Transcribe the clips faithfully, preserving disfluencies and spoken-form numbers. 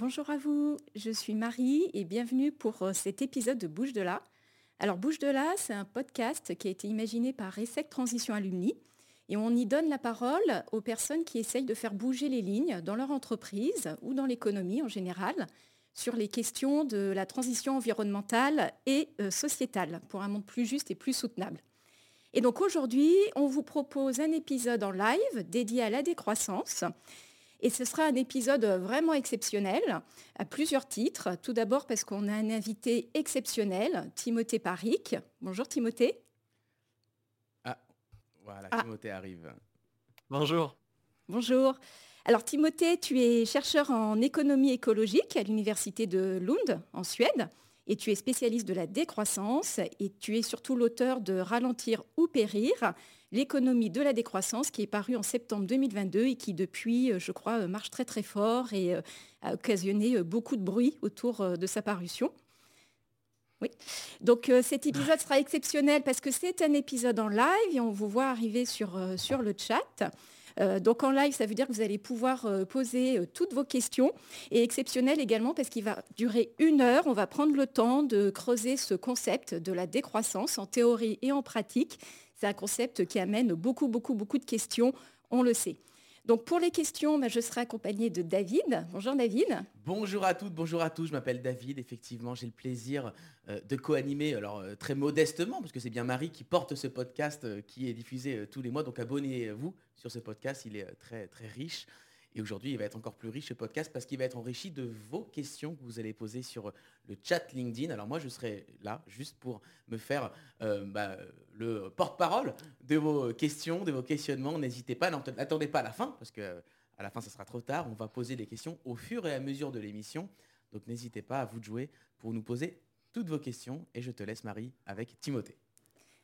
Bonjour à vous, je suis Marie et bienvenue pour cet épisode de Bouge de là. Alors Bouge de là, c'est un podcast qui a été imaginé par ESSEC Transition Alumni et on y donne la parole aux personnes qui essayent de faire bouger les lignes dans leur entreprise ou dans l'économie en général sur les questions de la transition environnementale et euh, sociétale pour un monde plus juste et plus soutenable. Et donc aujourd'hui, on vous propose un épisode en live dédié à la décroissance. Et ce sera un épisode vraiment exceptionnel, à plusieurs titres. Tout d'abord parce qu'on a un invité exceptionnel, Timothée Parrique. Bonjour Timothée. Ah, voilà, ah. Timothée arrive. Bonjour. Bonjour. Alors Timothée, tu es chercheur en économie écologique à l'université de Lund, en Suède, et tu es spécialiste de la décroissance, et tu es surtout l'auteur de « Ralentir ou périr », l'économie de la décroissance qui est parue en septembre deux mille vingt-deux et qui depuis, je crois, marche très très fort et a occasionné beaucoup de bruit autour de sa parution. Oui. Donc cet épisode sera exceptionnel parce que c'est un épisode en live et on vous voit arriver sur, sur le chat. Euh, donc en live, ça veut dire que vous allez pouvoir poser toutes vos questions et exceptionnel également parce qu'il va durer une heure. On va prendre le temps de creuser ce concept de la décroissance en théorie et en pratique. C'est un concept qui amène beaucoup, beaucoup, beaucoup de questions, on le sait. Donc pour les questions, bah, je serai accompagnée de David. Bonjour David. Bonjour à toutes, bonjour à tous. Je m'appelle David, effectivement, j'ai le plaisir euh, de co-animer, alors euh, très modestement, parce que c'est bien Marie qui porte ce podcast euh, qui est diffusé euh, tous les mois. Donc abonnez-vous sur ce podcast, il est euh, très, très riche. Et aujourd'hui, il va être encore plus riche ce podcast parce qu'il va être enrichi de vos questions que vous allez poser sur le chat LinkedIn. Alors moi, je serai là juste pour me faire euh, bah, le porte-parole de vos questions, de vos questionnements. N'hésitez pas, n'attendez pas à la fin parce qu'à la fin, ça sera trop tard. On va poser des questions au fur et à mesure de l'émission. Donc n'hésitez pas à vous de jouer pour nous poser toutes vos questions. Et je te laisse, Marie, avec Timothée.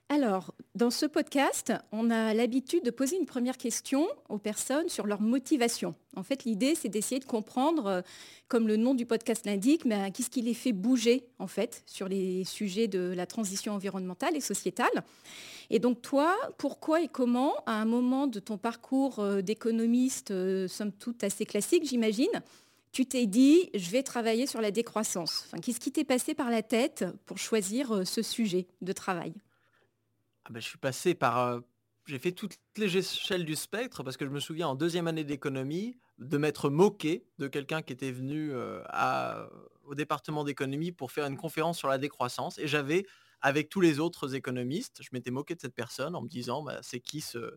Alors, dans ce podcast, on a l'habitude de poser une première question aux personnes sur leur motivation. En fait, l'idée, c'est d'essayer de comprendre, comme le nom du podcast l'indique, mais qu'est-ce qui les fait bouger, en fait, sur les sujets de la transition environnementale et sociétale. Et donc, toi, pourquoi et comment, à un moment de ton parcours d'économiste, euh, somme toute assez classique, j'imagine, tu t'es dit « je vais travailler sur la décroissance ». Enfin, qu'est-ce qui t'est passé par la tête pour choisir ce sujet de travail ? Ah ben, je suis passé par, euh, j'ai fait toutes les échelles du spectre parce que je me souviens en deuxième année d'économie de m'être moqué de quelqu'un qui était venu euh, à, au département d'économie pour faire une conférence sur la décroissance et j'avais, avec tous les autres économistes, je m'étais moqué de cette personne en me disant bah, c'est qui ce,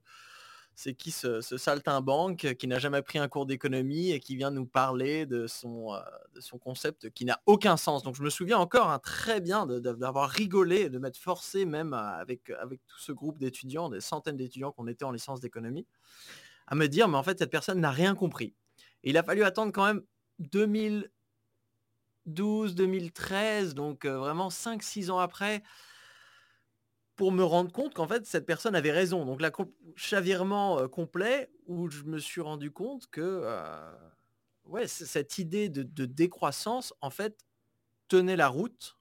c'est qui ce, ce saltimbanque qui n'a jamais pris un cours d'économie et qui vient nous parler de son, euh, de son concept qui n'a aucun sens. Donc je me souviens encore hein, très bien de, de, d'avoir rigolé et de m'être forcé même avec, avec tout ce groupe d'étudiants, des centaines d'étudiants qu'on était en licence d'économie, à me dire mais en fait cette personne n'a rien compris. Et il a fallu attendre quand même deux mille douze, deux mille treize, donc euh, vraiment cinq six ans après, pour me rendre compte qu'en fait, cette personne avait raison. Donc, là, comp- chavirement euh, complet, où je me suis rendu compte que euh, ouais, c- cette idée de, de décroissance, en fait, tenait la route.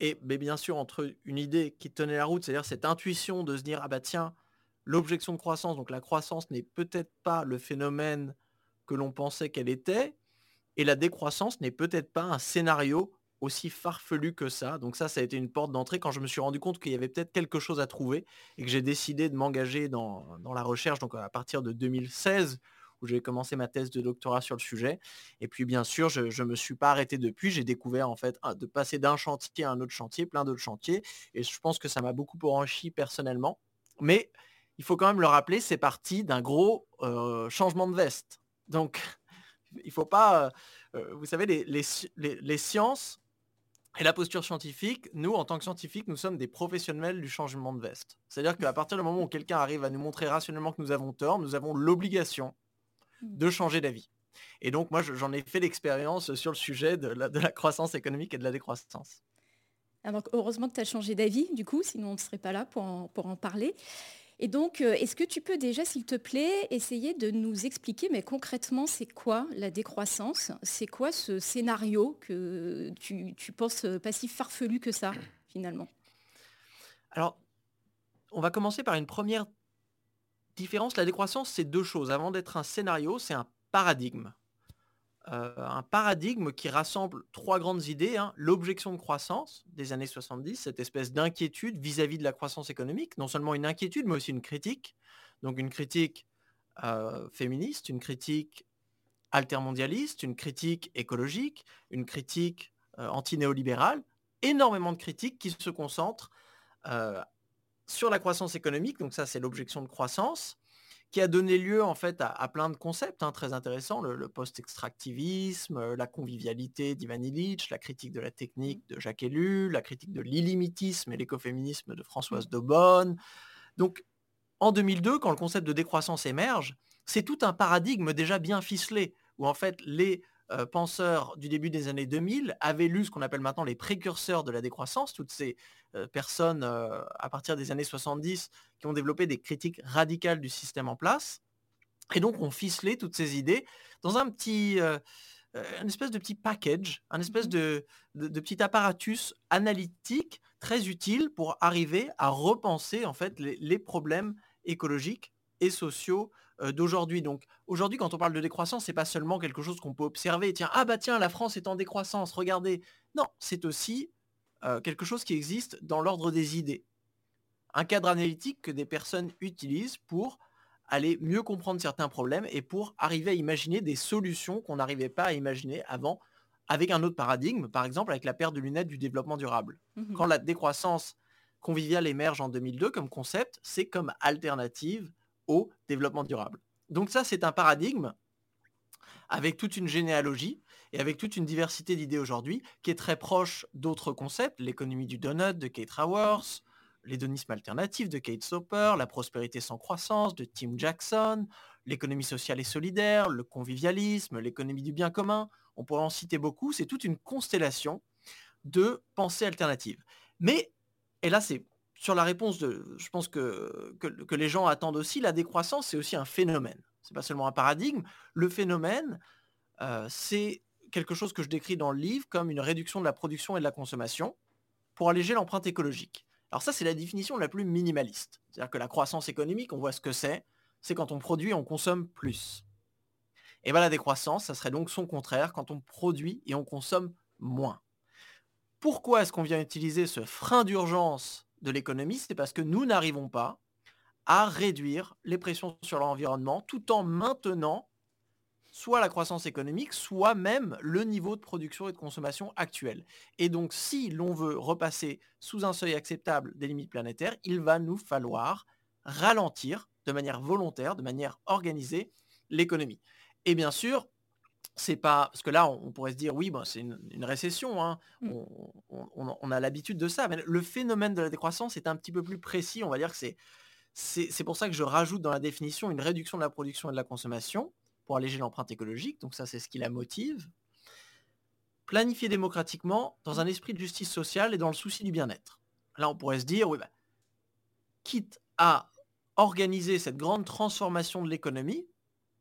Et mais bien sûr, entre une idée qui tenait la route, c'est-à-dire cette intuition de se dire, ah bah tiens, l'objection de croissance, donc la croissance n'est peut-être pas le phénomène que l'on pensait qu'elle était, et la décroissance n'est peut-être pas un scénario aussi farfelu que ça. Donc ça, ça a été une porte d'entrée quand je me suis rendu compte qu'il y avait peut-être quelque chose à trouver et que j'ai décidé de m'engager dans, dans la recherche, donc à partir de deux mille seize, où j'ai commencé ma thèse de doctorat sur le sujet. Et puis, bien sûr, je ne me suis pas arrêté depuis. J'ai découvert, en fait, de passer d'un chantier à un autre chantier, plein d'autres chantiers. Et je pense que ça m'a beaucoup enrichi personnellement. Mais il faut quand même le rappeler, c'est parti d'un gros euh, changement de veste. Donc, il ne faut pas... Euh, vous savez, les, les, les, les sciences... Et la posture scientifique, nous, en tant que scientifiques, nous sommes des professionnels du changement de veste. C'est-à-dire qu'à partir du moment où quelqu'un arrive à nous montrer rationnellement que nous avons tort, nous avons l'obligation de changer d'avis. Et donc, moi, j'en ai fait l'expérience sur le sujet de la, de la croissance économique et de la décroissance. Alors, heureusement que tu as changé d'avis, du coup, sinon on ne serait pas là pour en, pour en parler. Et donc, est-ce que tu peux déjà, s'il te plaît, essayer de nous expliquer, mais concrètement, c'est quoi la décroissance ? C'est quoi ce scénario que tu, tu penses pas si farfelu que ça, finalement ? Alors, on va commencer par une première différence. La décroissance, c'est deux choses. Avant d'être un scénario, c'est un paradigme. euh, un paradigme qui rassemble trois grandes idées. Hein. L'objection de croissance des années soixante-dix, cette espèce d'inquiétude vis-à-vis de la croissance économique, non seulement une inquiétude, mais aussi une critique. Donc une critique euh, féministe, une critique altermondialiste, une critique écologique, une critique euh, anti-néolibérale, énormément de critiques qui se concentrent euh, sur la croissance économique. Donc ça, c'est l'objection de croissance, qui a donné lieu en fait à, à plein de concepts hein, très intéressants, le, le post-extractivisme, la convivialité d'Ivan Illich, la critique de la technique de Jacques Ellul, la critique de l'illimitisme et l'écoféminisme de Françoise Daubonne. Donc, en deux mille deux, quand le concept de décroissance émerge, c'est tout un paradigme déjà bien ficelé, où en fait les euh, penseurs du début des années deux mille avaient lu ce qu'on appelle maintenant les précurseurs de la décroissance, toutes ces euh, personnes euh, à partir des années soixante-dix qui ont développé des critiques radicales du système en place, et donc ont ficelé toutes ces idées dans un petit, euh, une espèce de petit package, un espèce de, de, de petit apparatus analytique très utile pour arriver à repenser en fait les, les problèmes écologiques et sociaux euh, d'aujourd'hui. Donc aujourd'hui, quand on parle de décroissance, c'est pas seulement quelque chose qu'on peut observer. Tiens, ah bah tiens, la France est en décroissance, regardez. Non, c'est aussi euh, quelque chose qui existe dans l'ordre des idées. Un cadre analytique que des personnes utilisent pour aller mieux comprendre certains problèmes et pour arriver à imaginer des solutions qu'on n'arrivait pas à imaginer avant avec un autre paradigme, par exemple avec la paire de lunettes du développement durable. Mmh. Quand la décroissance conviviale émerge en deux mille deux comme concept, c'est comme alternative au développement durable. Donc ça, c'est un paradigme avec toute une généalogie et avec toute une diversité d'idées aujourd'hui qui est très proche d'autres concepts, l'économie du donut de Kate Raworth, l'hédonisme alternatif de Kate Soper, la prospérité sans croissance de Tim Jackson, l'économie sociale et solidaire, le convivialisme, l'économie du bien commun. On pourrait en citer beaucoup, c'est toute une constellation de pensées alternatives. Mais, et là c'est sur la réponse de, je pense que, que, que les gens attendent aussi, la décroissance c'est aussi un phénomène, c'est pas seulement un paradigme, le phénomène euh, c'est quelque chose que je décris dans le livre comme une réduction de la production et de la consommation pour alléger l'empreinte écologique. Alors ça c'est la définition la plus minimaliste, c'est-à-dire que la croissance économique, on voit ce que c'est, c'est quand on produit et on consomme plus. Et bien la décroissance, ça serait donc son contraire, quand on produit et on consomme moins. Pourquoi est-ce qu'on vient utiliser ce frein d'urgence de l'économie ? C'est parce que nous n'arrivons pas à réduire les pressions sur l'environnement tout en maintenant soit la croissance économique, soit même le niveau de production et de consommation actuel. Et donc si l'on veut repasser sous un seuil acceptable des limites planétaires, il va nous falloir ralentir de manière volontaire, de manière organisée, l'économie. Et bien sûr, c'est pas... Parce que là, on pourrait se dire, oui, ben, c'est une, une récession, hein. on, on, on a l'habitude de ça. Mais le phénomène de la décroissance est un petit peu plus précis. On va dire que c'est, c'est, c'est pour ça que je rajoute dans la définition une réduction de la production et de la consommation pour alléger l'empreinte écologique. Donc ça, c'est ce qui la motive. Planifier démocratiquement dans un esprit de justice sociale et dans le souci du bien-être. Là, on pourrait se dire, oui, ben, quitte à organiser cette grande transformation de l'économie,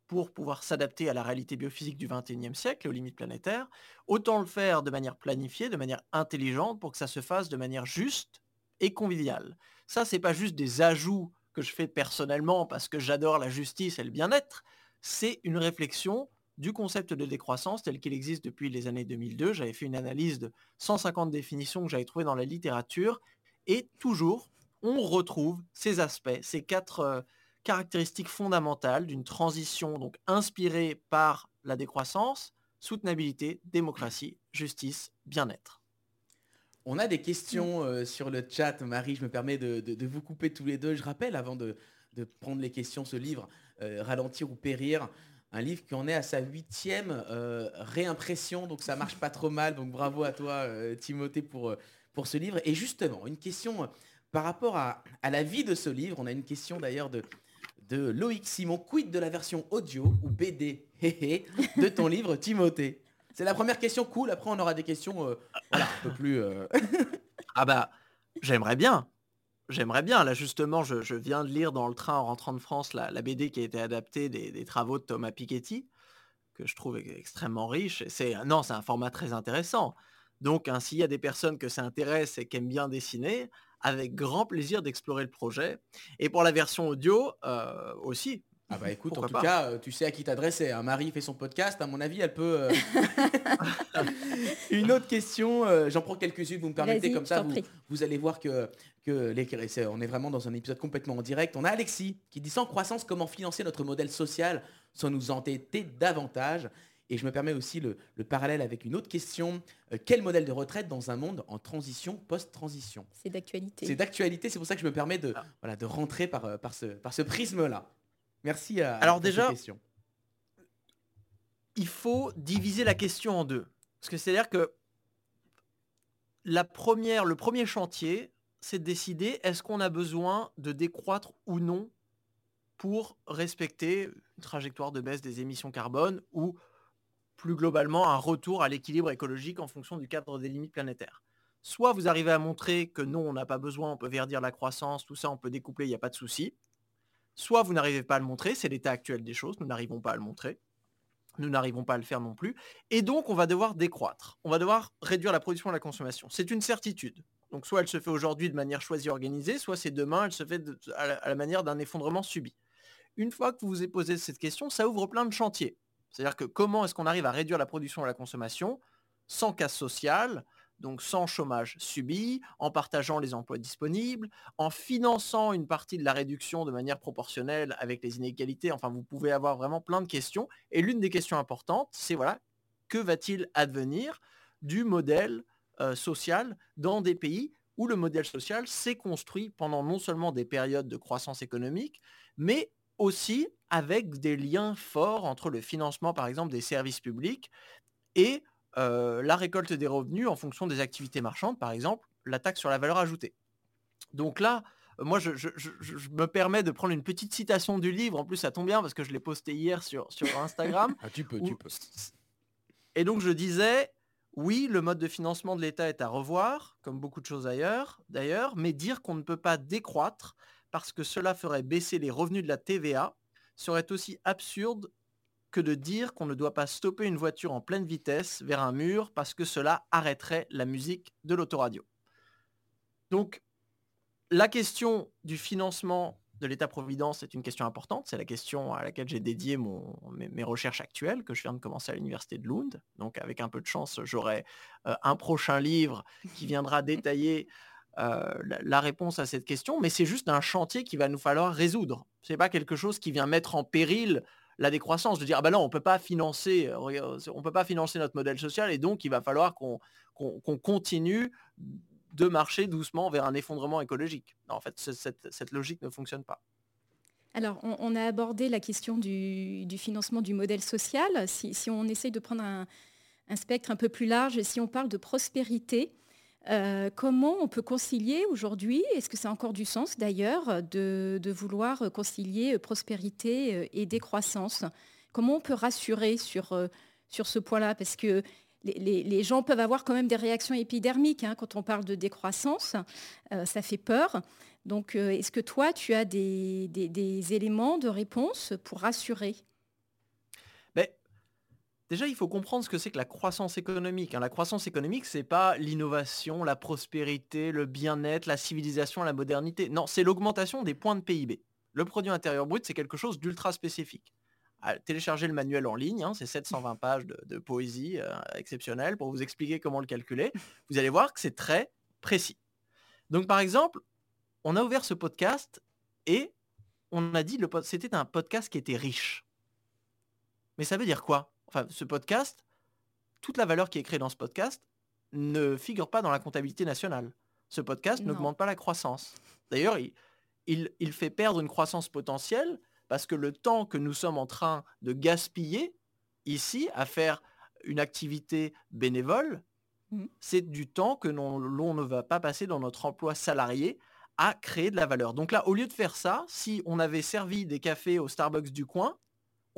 pour pouvoir s'adapter à la réalité biophysique du vingt et unième siècle et aux limites planétaires, autant le faire de manière planifiée, de manière intelligente, pour que ça se fasse de manière juste et conviviale. Ça, c'est pas juste des ajouts que je fais personnellement parce que j'adore la justice et le bien-être, c'est une réflexion du concept de décroissance tel qu'il existe depuis les années deux mille deux. J'avais fait une analyse de cent cinquante définitions que j'avais trouvées dans la littérature, et toujours, on retrouve ces aspects, ces quatre... Euh, caractéristiques fondamentales d'une transition donc inspirée par la décroissance, soutenabilité, démocratie, justice, bien-être. On a des questions euh, sur le chat, Marie, je me permets de, de, de vous couper tous les deux. Je rappelle, avant de, de prendre les questions, ce livre, euh, Ralentir ou Périr, un livre qui en est à sa huitième euh, réimpression, donc ça marche pas trop mal. Donc bravo à toi, euh, Timothée, pour, pour ce livre. Et justement, une question euh, par rapport à, à la vie de ce livre. On a une question d'ailleurs de... de Loïc Simon, quid de la version audio ou B D de ton livre, Timothée? C'est la première question cool, après on aura des questions euh, voilà, un peu plus... Euh... ah bah, j'aimerais bien, j'aimerais bien. Là justement, je, je viens de lire dans le train en rentrant de France la, la B D qui a été adaptée des, des travaux de Thomas Piketty, que je trouve extrêmement riche. C'est, non, c'est un format très intéressant. Donc, hein, s'il y a des personnes que ça intéresse et qui aiment bien dessiner... avec grand plaisir d'explorer le projet. Et pour la version audio euh, aussi, Ah bah écoute, pourquoi en tout pas. Cas, tu sais à qui t'adresser. Hein. Marie fait son podcast, à mon avis, elle peut... Euh... Une autre question, euh, j'en prends quelques-unes, vous me permettez. Vas-y, comme ça, vous, vous allez voir que, que les... on est vraiment dans un épisode complètement en direct. On a Alexis qui dit « Sans croissance, comment financer notre modèle social sans nous endetter davantage ?» Et je me permets aussi le, le parallèle avec une autre question. Euh, quel modèle de retraite dans un monde en transition, post-transition ? C'est d'actualité. C'est d'actualité, c'est pour ça que je me permets de, ah. voilà, de rentrer par, par, ce, par ce prisme-là. Merci à Alors déjà, question. Il faut diviser la question en deux. Parce que c'est-à-dire que la première, le premier chantier, c'est de décider est-ce qu'on a besoin de décroître ou non pour respecter une trajectoire de baisse des émissions carbone ou... plus globalement, un retour à l'équilibre écologique en fonction du cadre des limites planétaires. Soit vous arrivez à montrer que non, on n'a pas besoin, on peut verdir la croissance, tout ça, on peut découpler, il n'y a pas de souci. Soit vous n'arrivez pas à le montrer, c'est l'état actuel des choses, nous n'arrivons pas à le montrer, nous n'arrivons pas à le faire non plus, et donc on va devoir décroître, on va devoir réduire la production et la consommation. C'est une certitude. Donc soit elle se fait aujourd'hui de manière choisie organisée, soit c'est demain, elle se fait de, à, la, à la manière d'un effondrement subi. Une fois que vous vous êtes posé cette question, ça ouvre plein de chantiers. C'est-à-dire que comment est-ce qu'on arrive à réduire la production et la consommation sans casse sociale, donc sans chômage subi, en partageant les emplois disponibles, en finançant une partie de la réduction de manière proportionnelle avec les inégalités. Enfin, vous pouvez avoir vraiment plein de questions. Et l'une des questions importantes, c'est voilà, que va-t-il advenir du modèle euh, social dans des pays où le modèle social s'est construit pendant non seulement des périodes de croissance économique, mais aussi avec des liens forts entre le financement, par exemple, des services publics et euh, la récolte des revenus en fonction des activités marchandes, par exemple, la taxe sur la valeur ajoutée. Donc là, moi, je, je, je, je me permets de prendre une petite citation du livre. En plus, ça tombe bien parce que je l'ai posté hier sur, sur Instagram. Ah, tu peux, où... tu peux. Et donc, je disais, oui, le mode de financement de l'État est à revoir, comme beaucoup de choses ailleurs, d'ailleurs, mais dire qu'on ne peut pas décroître parce que cela ferait baisser les revenus de la T V A serait aussi absurde que de dire qu'on ne doit pas stopper une voiture en pleine vitesse vers un mur parce que cela arrêterait la musique de l'autoradio. Donc, la question du financement de l'État-providence est une question importante. C'est la question à laquelle j'ai dédié mon, mes, mes recherches actuelles que je viens de commencer à l'université de Lund. Donc, avec un peu de chance, j'aurai euh, un prochain livre qui viendra détailler Euh, la, la réponse à cette question, mais c'est juste un chantier qu'il va nous falloir résoudre. C'est pas quelque chose qui vient mettre en péril la décroissance, de dire ah ben non, on peut pas financer, on peut pas financer notre modèle social et donc il va falloir qu'on, qu'on, qu'on continue de marcher doucement vers un effondrement écologique. Non, en fait, cette, cette logique ne fonctionne pas. Alors, on, on a abordé la question du, du financement du modèle social. Si, si on essaye de prendre un, un spectre un peu plus large, si on parle de prospérité, Euh, comment on peut concilier aujourd'hui, est-ce que ça a encore du sens d'ailleurs, de, de vouloir concilier prospérité et décroissance ? Comment on peut rassurer sur, sur ce point-là ? Parce que les, les, les gens peuvent avoir quand même des réactions épidermiques hein, quand on parle de décroissance, euh, ça fait peur. Donc euh, est-ce que toi, tu as des, des, des éléments de réponse pour rassurer ? Déjà, il faut comprendre ce que c'est que la croissance économique. La croissance économique, ce n'est pas l'innovation, la prospérité, le bien-être, la civilisation, la modernité. Non, c'est l'augmentation des points de P I B. Le produit intérieur brut, c'est quelque chose d'ultra spécifique. Téléchargez le manuel en ligne, hein, c'est sept cent vingt pages de, de poésie euh, exceptionnelle pour vous expliquer comment le calculer. Vous allez voir que c'est très précis. Donc, par exemple, on a ouvert ce podcast et on a dit que c'était un podcast qui était riche. Mais ça veut dire quoi ? Enfin, ce podcast, toute la valeur qui est créée dans ce podcast ne figure pas dans la comptabilité nationale. Ce podcast non. n'augmente pas la croissance. D'ailleurs, il, il, il fait perdre une croissance potentielle parce que le temps que nous sommes en train de gaspiller ici à faire une activité bénévole, mmh. c'est du temps que l'on, l'on ne va pas passer dans notre emploi salarié à créer de la valeur. Donc là, au lieu de faire ça, si on avait servi des cafés au Starbucks du coin,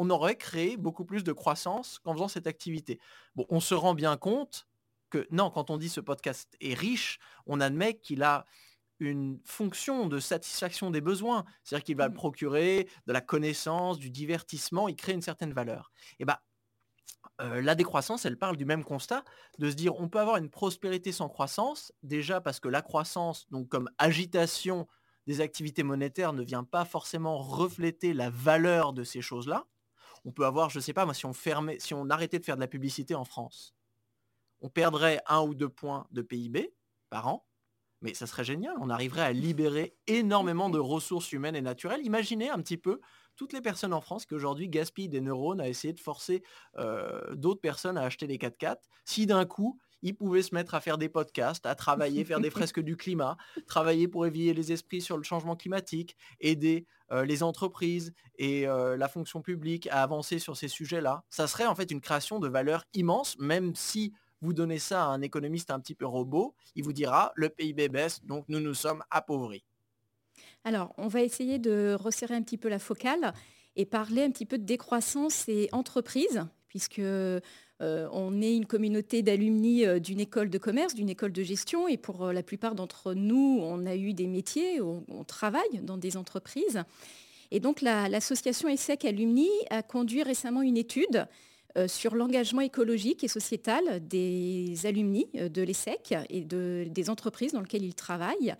on aurait créé beaucoup plus de croissance qu'en faisant cette activité. Bon, on se rend bien compte que, non, quand on dit ce podcast est riche, on admet qu'il a une fonction de satisfaction des besoins. C'est-à-dire qu'il va le procurer de la connaissance, du divertissement, il crée une certaine valeur. Et bien, bah, euh, la décroissance, elle parle du même constat, de se dire on peut avoir une prospérité sans croissance, déjà parce que la croissance, donc comme agitation des activités monétaires ne vient pas forcément refléter la valeur de ces choses-là. On peut avoir, je ne sais pas, moi, si on fermait, si on arrêtait de faire de la publicité en France, on perdrait un ou deux points de P I B par an, mais ça serait génial. On arriverait à libérer énormément de ressources humaines et naturelles. Imaginez un petit peu toutes les personnes en France qui aujourd'hui gaspillent des neurones à essayer de forcer euh, d'autres personnes à acheter des quatre-quatre. Si d'un coup, ils pouvaient se mettre à faire des podcasts, à travailler, faire des fresques du climat, travailler pour éveiller les esprits sur le changement climatique, aider euh, les entreprises et euh, la fonction publique à avancer sur ces sujets-là. Ça serait en fait une création de valeur immense, même si vous donnez ça à un économiste un petit peu robot, il vous dira « le P I B baisse, donc nous nous sommes appauvris ». Alors, on va essayer de resserrer un petit peu la focale et parler un petit peu de décroissance et entreprise, puisque... Euh, on est une communauté d'alumni euh, d'une école de commerce, d'une école de gestion, et pour euh, la plupart d'entre nous, on a eu des métiers, on, on travaille dans des entreprises. Et donc la, l'association ESSEC Alumni a conduit récemment une étude euh, sur l'engagement écologique et sociétal des alumni euh, de l'ESSEC et de, des entreprises dans lesquelles ils travaillent.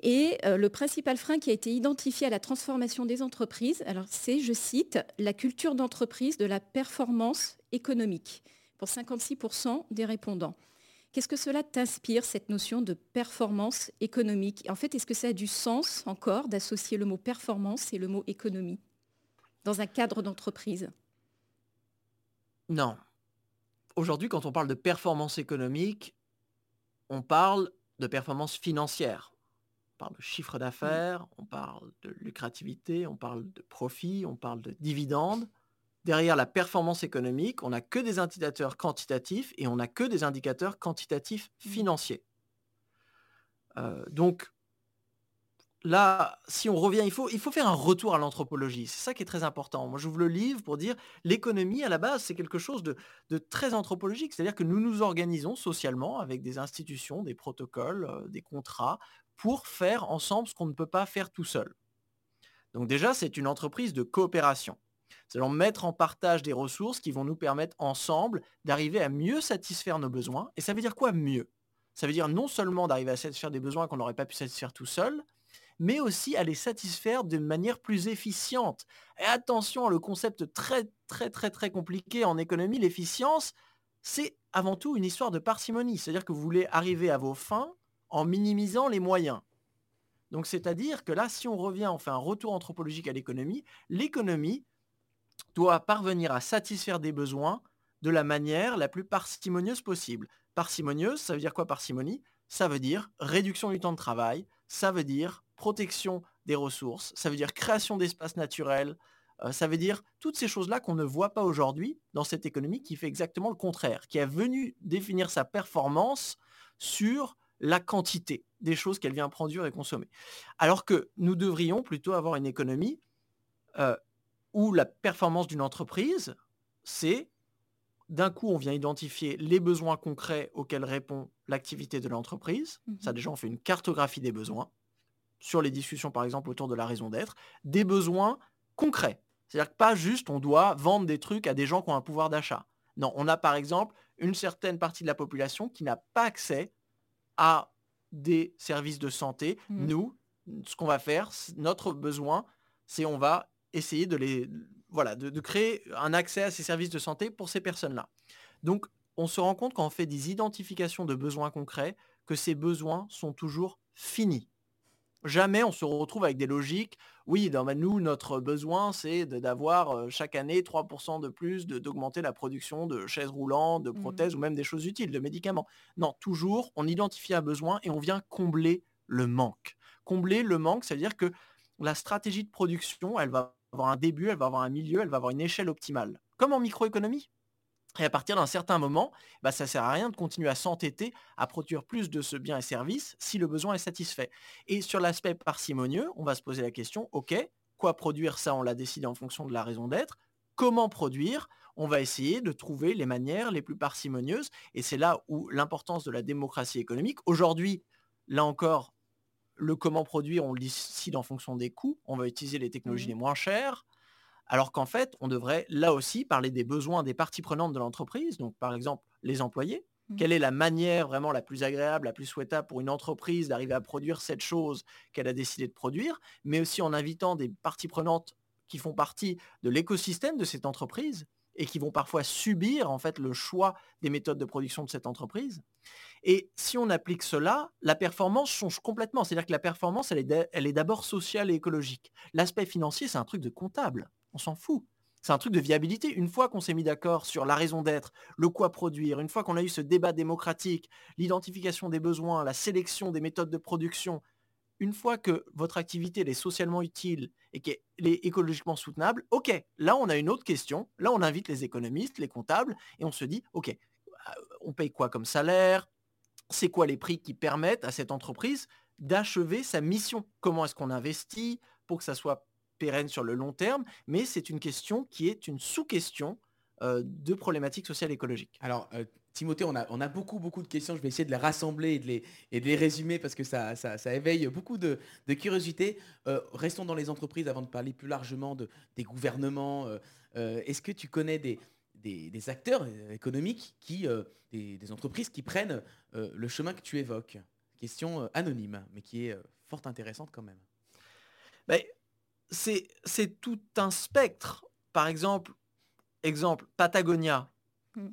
Et euh, le principal frein qui a été identifié à la transformation des entreprises, alors c'est, je cite, la culture d'entreprise de la performance économique pour cinquante-six pour cent des répondants. Qu'est-ce que cela t'inspire, cette notion de performance économique ? En fait, est-ce que ça a du sens encore d'associer le mot performance et le mot économie dans un cadre d'entreprise ? Non. Aujourd'hui, quand on parle de performance économique, on parle de performance financière. On parle de chiffre d'affaires, on parle de lucrativité, on parle de profit, on parle de dividendes. Derrière la performance économique, on n'a que des indicateurs quantitatifs et on n'a que des indicateurs quantitatifs financiers. Euh, donc là, si on revient, il faut, il faut faire un retour à l'anthropologie. C'est ça qui est très important. Moi, j'ouvre le livre pour dire l'économie, à la base, c'est quelque chose de, de très anthropologique. C'est-à-dire que nous nous organisons socialement avec des institutions, des protocoles, euh, des contrats, pour faire ensemble ce qu'on ne peut pas faire tout seul. Donc déjà, c'est une entreprise de coopération. Nous allons mettre en partage des ressources qui vont nous permettre ensemble d'arriver à mieux satisfaire nos besoins. Et ça veut dire quoi mieux ? Ça veut dire non seulement d'arriver à satisfaire des besoins qu'on n'aurait pas pu satisfaire tout seul, mais aussi à les satisfaire de manière plus efficiente. Et attention, le concept très, très, très, très compliqué en économie, l'efficience, c'est avant tout une histoire de parcimonie. C'est-à-dire que vous voulez arriver à vos fins en minimisant les moyens. Donc, c'est-à-dire que là, si on revient, on fait un retour anthropologique à l'économie, l'économie doit parvenir à satisfaire des besoins de la manière la plus parcimonieuse possible. Parcimonieuse, ça veut dire quoi parcimonie ? Ça veut dire réduction du temps de travail, ça veut dire protection des ressources, ça veut dire création d'espaces naturels, euh, ça veut dire toutes ces choses-là qu'on ne voit pas aujourd'hui dans cette économie qui fait exactement le contraire, qui est venue définir sa performance sur la quantité des choses qu'elle vient produire et consommer. Alors que nous devrions plutôt avoir une économie euh, où la performance d'une entreprise, c'est d'un coup, on vient identifier les besoins concrets auxquels répond l'activité de l'entreprise. Mmh. Ça, déjà, on fait une cartographie des besoins sur les discussions, par exemple, autour de la raison d'être, des besoins concrets. C'est-à-dire que pas juste on doit vendre des trucs à des gens qui ont un pouvoir d'achat. Non, on a, par exemple, une certaine partie de la population qui n'a pas accès à des services de santé. Mmh. Nous, ce qu'on va faire, notre besoin, c'est on va essayer de, les, voilà, de, de créer un accès à ces services de santé pour ces personnes-là. Donc, on se rend compte quand on fait des identifications de besoins concrets que ces besoins sont toujours finis. Jamais on se retrouve avec des logiques. Oui, non, bah nous, notre besoin, c'est de, d'avoir euh, chaque année trois pour cent de plus, de, d'augmenter la production de chaises roulantes, de prothèses, mmh. ou même des choses utiles, de médicaments. Non, toujours, on identifie un besoin et on vient combler le manque. Combler le manque, ça veut dire que la stratégie de production, elle va avoir un début, elle va avoir un milieu, elle va avoir une échelle optimale. Comme en microéconomie. Et à partir d'un certain moment, bah, ça ne sert à rien de continuer à s'entêter, à produire plus de ce bien et service si le besoin est satisfait. Et sur l'aspect parcimonieux, on va se poser la question, ok, quoi produire, ça on l'a décidé en fonction de la raison d'être, comment produire ? On va essayer de trouver les manières les plus parcimonieuses. Et c'est là où l'importance de la démocratie économique. Aujourd'hui, là encore, le comment produire, on le décide en fonction des coûts. On va utiliser les technologies les moins chères. Alors qu'en fait, on devrait là aussi parler des besoins des parties prenantes de l'entreprise, donc par exemple les employés, Quelle est la manière vraiment la plus agréable, la plus souhaitable pour une entreprise d'arriver à produire cette chose qu'elle a décidé de produire, mais aussi en invitant des parties prenantes qui font partie de l'écosystème de cette entreprise et qui vont parfois subir en fait le choix des méthodes de production de cette entreprise. Et si on applique cela, la performance change complètement. C'est-à-dire que la performance, elle est, elle est d'abord sociale et écologique. L'aspect financier, c'est un truc de comptable. On s'en fout. C'est un truc de viabilité. Une fois qu'on s'est mis d'accord sur la raison d'être, le quoi produire, une fois qu'on a eu ce débat démocratique, l'identification des besoins, la sélection des méthodes de production, une fois que votre activité elle est socialement utile et qu'elle est écologiquement soutenable, ok, là on a une autre question, là on invite les économistes, les comptables, et on se dit, ok, on paye quoi comme salaire? C'est quoi les prix qui permettent à cette entreprise d'achever sa mission? Comment est-ce qu'on investit pour que ça soit pérenne sur le long terme, mais c'est une question qui est une sous-question euh, de problématiques sociales et écologiques. Alors, euh, Timothée, on a, on a beaucoup, beaucoup de questions. Je vais essayer de les rassembler et de les, et de les résumer parce que ça, ça, ça éveille beaucoup de, de curiosité. Euh, restons dans les entreprises avant de parler plus largement de, des gouvernements. Euh, euh, est-ce que tu connais des, des, des acteurs économiques, qui, euh, des, des entreprises qui prennent euh, le chemin que tu évoques? Question euh, anonyme, mais qui est euh, fort intéressante quand même. Bah, C'est, c'est tout un spectre. Par exemple, exemple Patagonia, mm.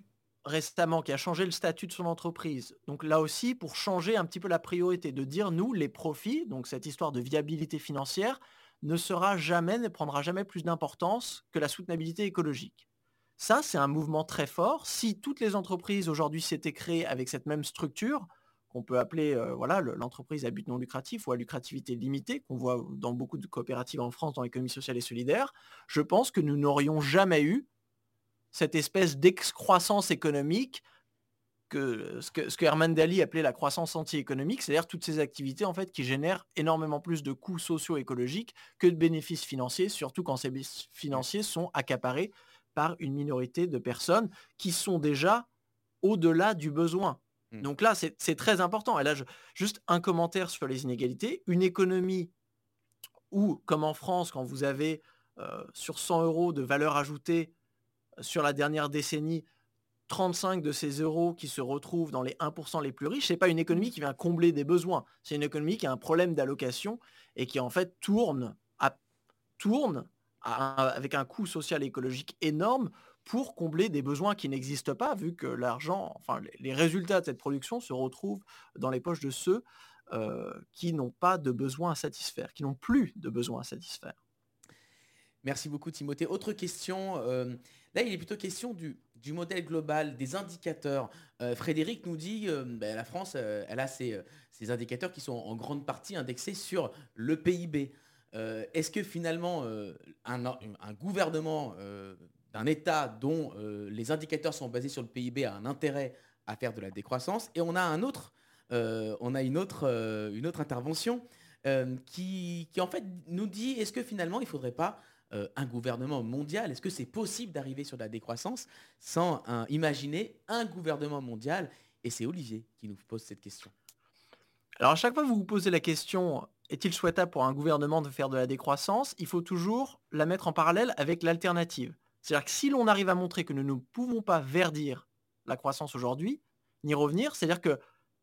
récemment, qui a changé le statut de son entreprise. Donc là aussi, pour changer un petit peu la priorité, de dire, nous, les profits, donc cette histoire de viabilité financière, ne sera jamais, ne prendra jamais plus d'importance que la soutenabilité écologique. Ça, c'est un mouvement très fort. Si toutes les entreprises aujourd'hui s'étaient créées avec cette même structure, qu'on peut appeler euh, voilà, le, l'entreprise à but non lucratif ou à lucrativité limitée, qu'on voit dans beaucoup de coopératives en France, dans l'économie sociale et solidaire, je pense que nous n'aurions jamais eu cette espèce d'excroissance économique que ce que, ce que Hermann Daly appelait la croissance anti-économique, c'est-à-dire toutes ces activités en fait, qui génèrent énormément plus de coûts sociaux et écologiques que de bénéfices financiers, surtout quand ces bénéfices financiers sont accaparés par une minorité de personnes qui sont déjà au-delà du besoin. Donc là, c'est, c'est très important. Et là, je, juste un commentaire sur les inégalités. Une économie où, comme en France, quand vous avez euh, sur cent euros de valeur ajoutée sur la dernière décennie, trente-cinq de ces euros qui se retrouvent dans les un pour cent les plus riches, ce n'est pas une économie qui vient combler des besoins. C'est une économie qui a un problème d'allocation et qui, en fait, tourne, à, tourne à, avec un coût social et écologique énorme pour combler des besoins qui n'existent pas, vu que l'argent, enfin les résultats de cette production se retrouvent dans les poches de ceux euh, qui n'ont pas de besoin à satisfaire, qui n'ont plus de besoin à satisfaire. Merci beaucoup Timothée. Autre question, euh, là il est plutôt question du, du modèle global, des indicateurs. Euh, Frédéric nous dit que euh, ben, la France, euh, elle a ses, ses indicateurs qui sont en grande partie indexés sur le P I B. Euh, est-ce que finalement euh, un, un gouvernement... Euh, d'un État dont euh, les indicateurs sont basés sur le P I B a un intérêt à faire de la décroissance. Et on a, un autre, euh, on a une, autre, euh, une autre intervention euh, qui, qui en fait nous dit est-ce que finalement il ne faudrait pas euh, un gouvernement mondial? Est-ce que c'est possible d'arriver sur de la décroissance sans un, imaginer un gouvernement mondial? Et c'est Olivier qui nous pose cette question. Alors à chaque fois que vous vous posez la question est-il souhaitable pour un gouvernement de faire de la décroissance, il faut toujours la mettre en parallèle avec l'alternative. C'est-à-dire que si l'on arrive à montrer que nous ne pouvons pas verdir la croissance aujourd'hui, ni revenir, c'est-à-dire que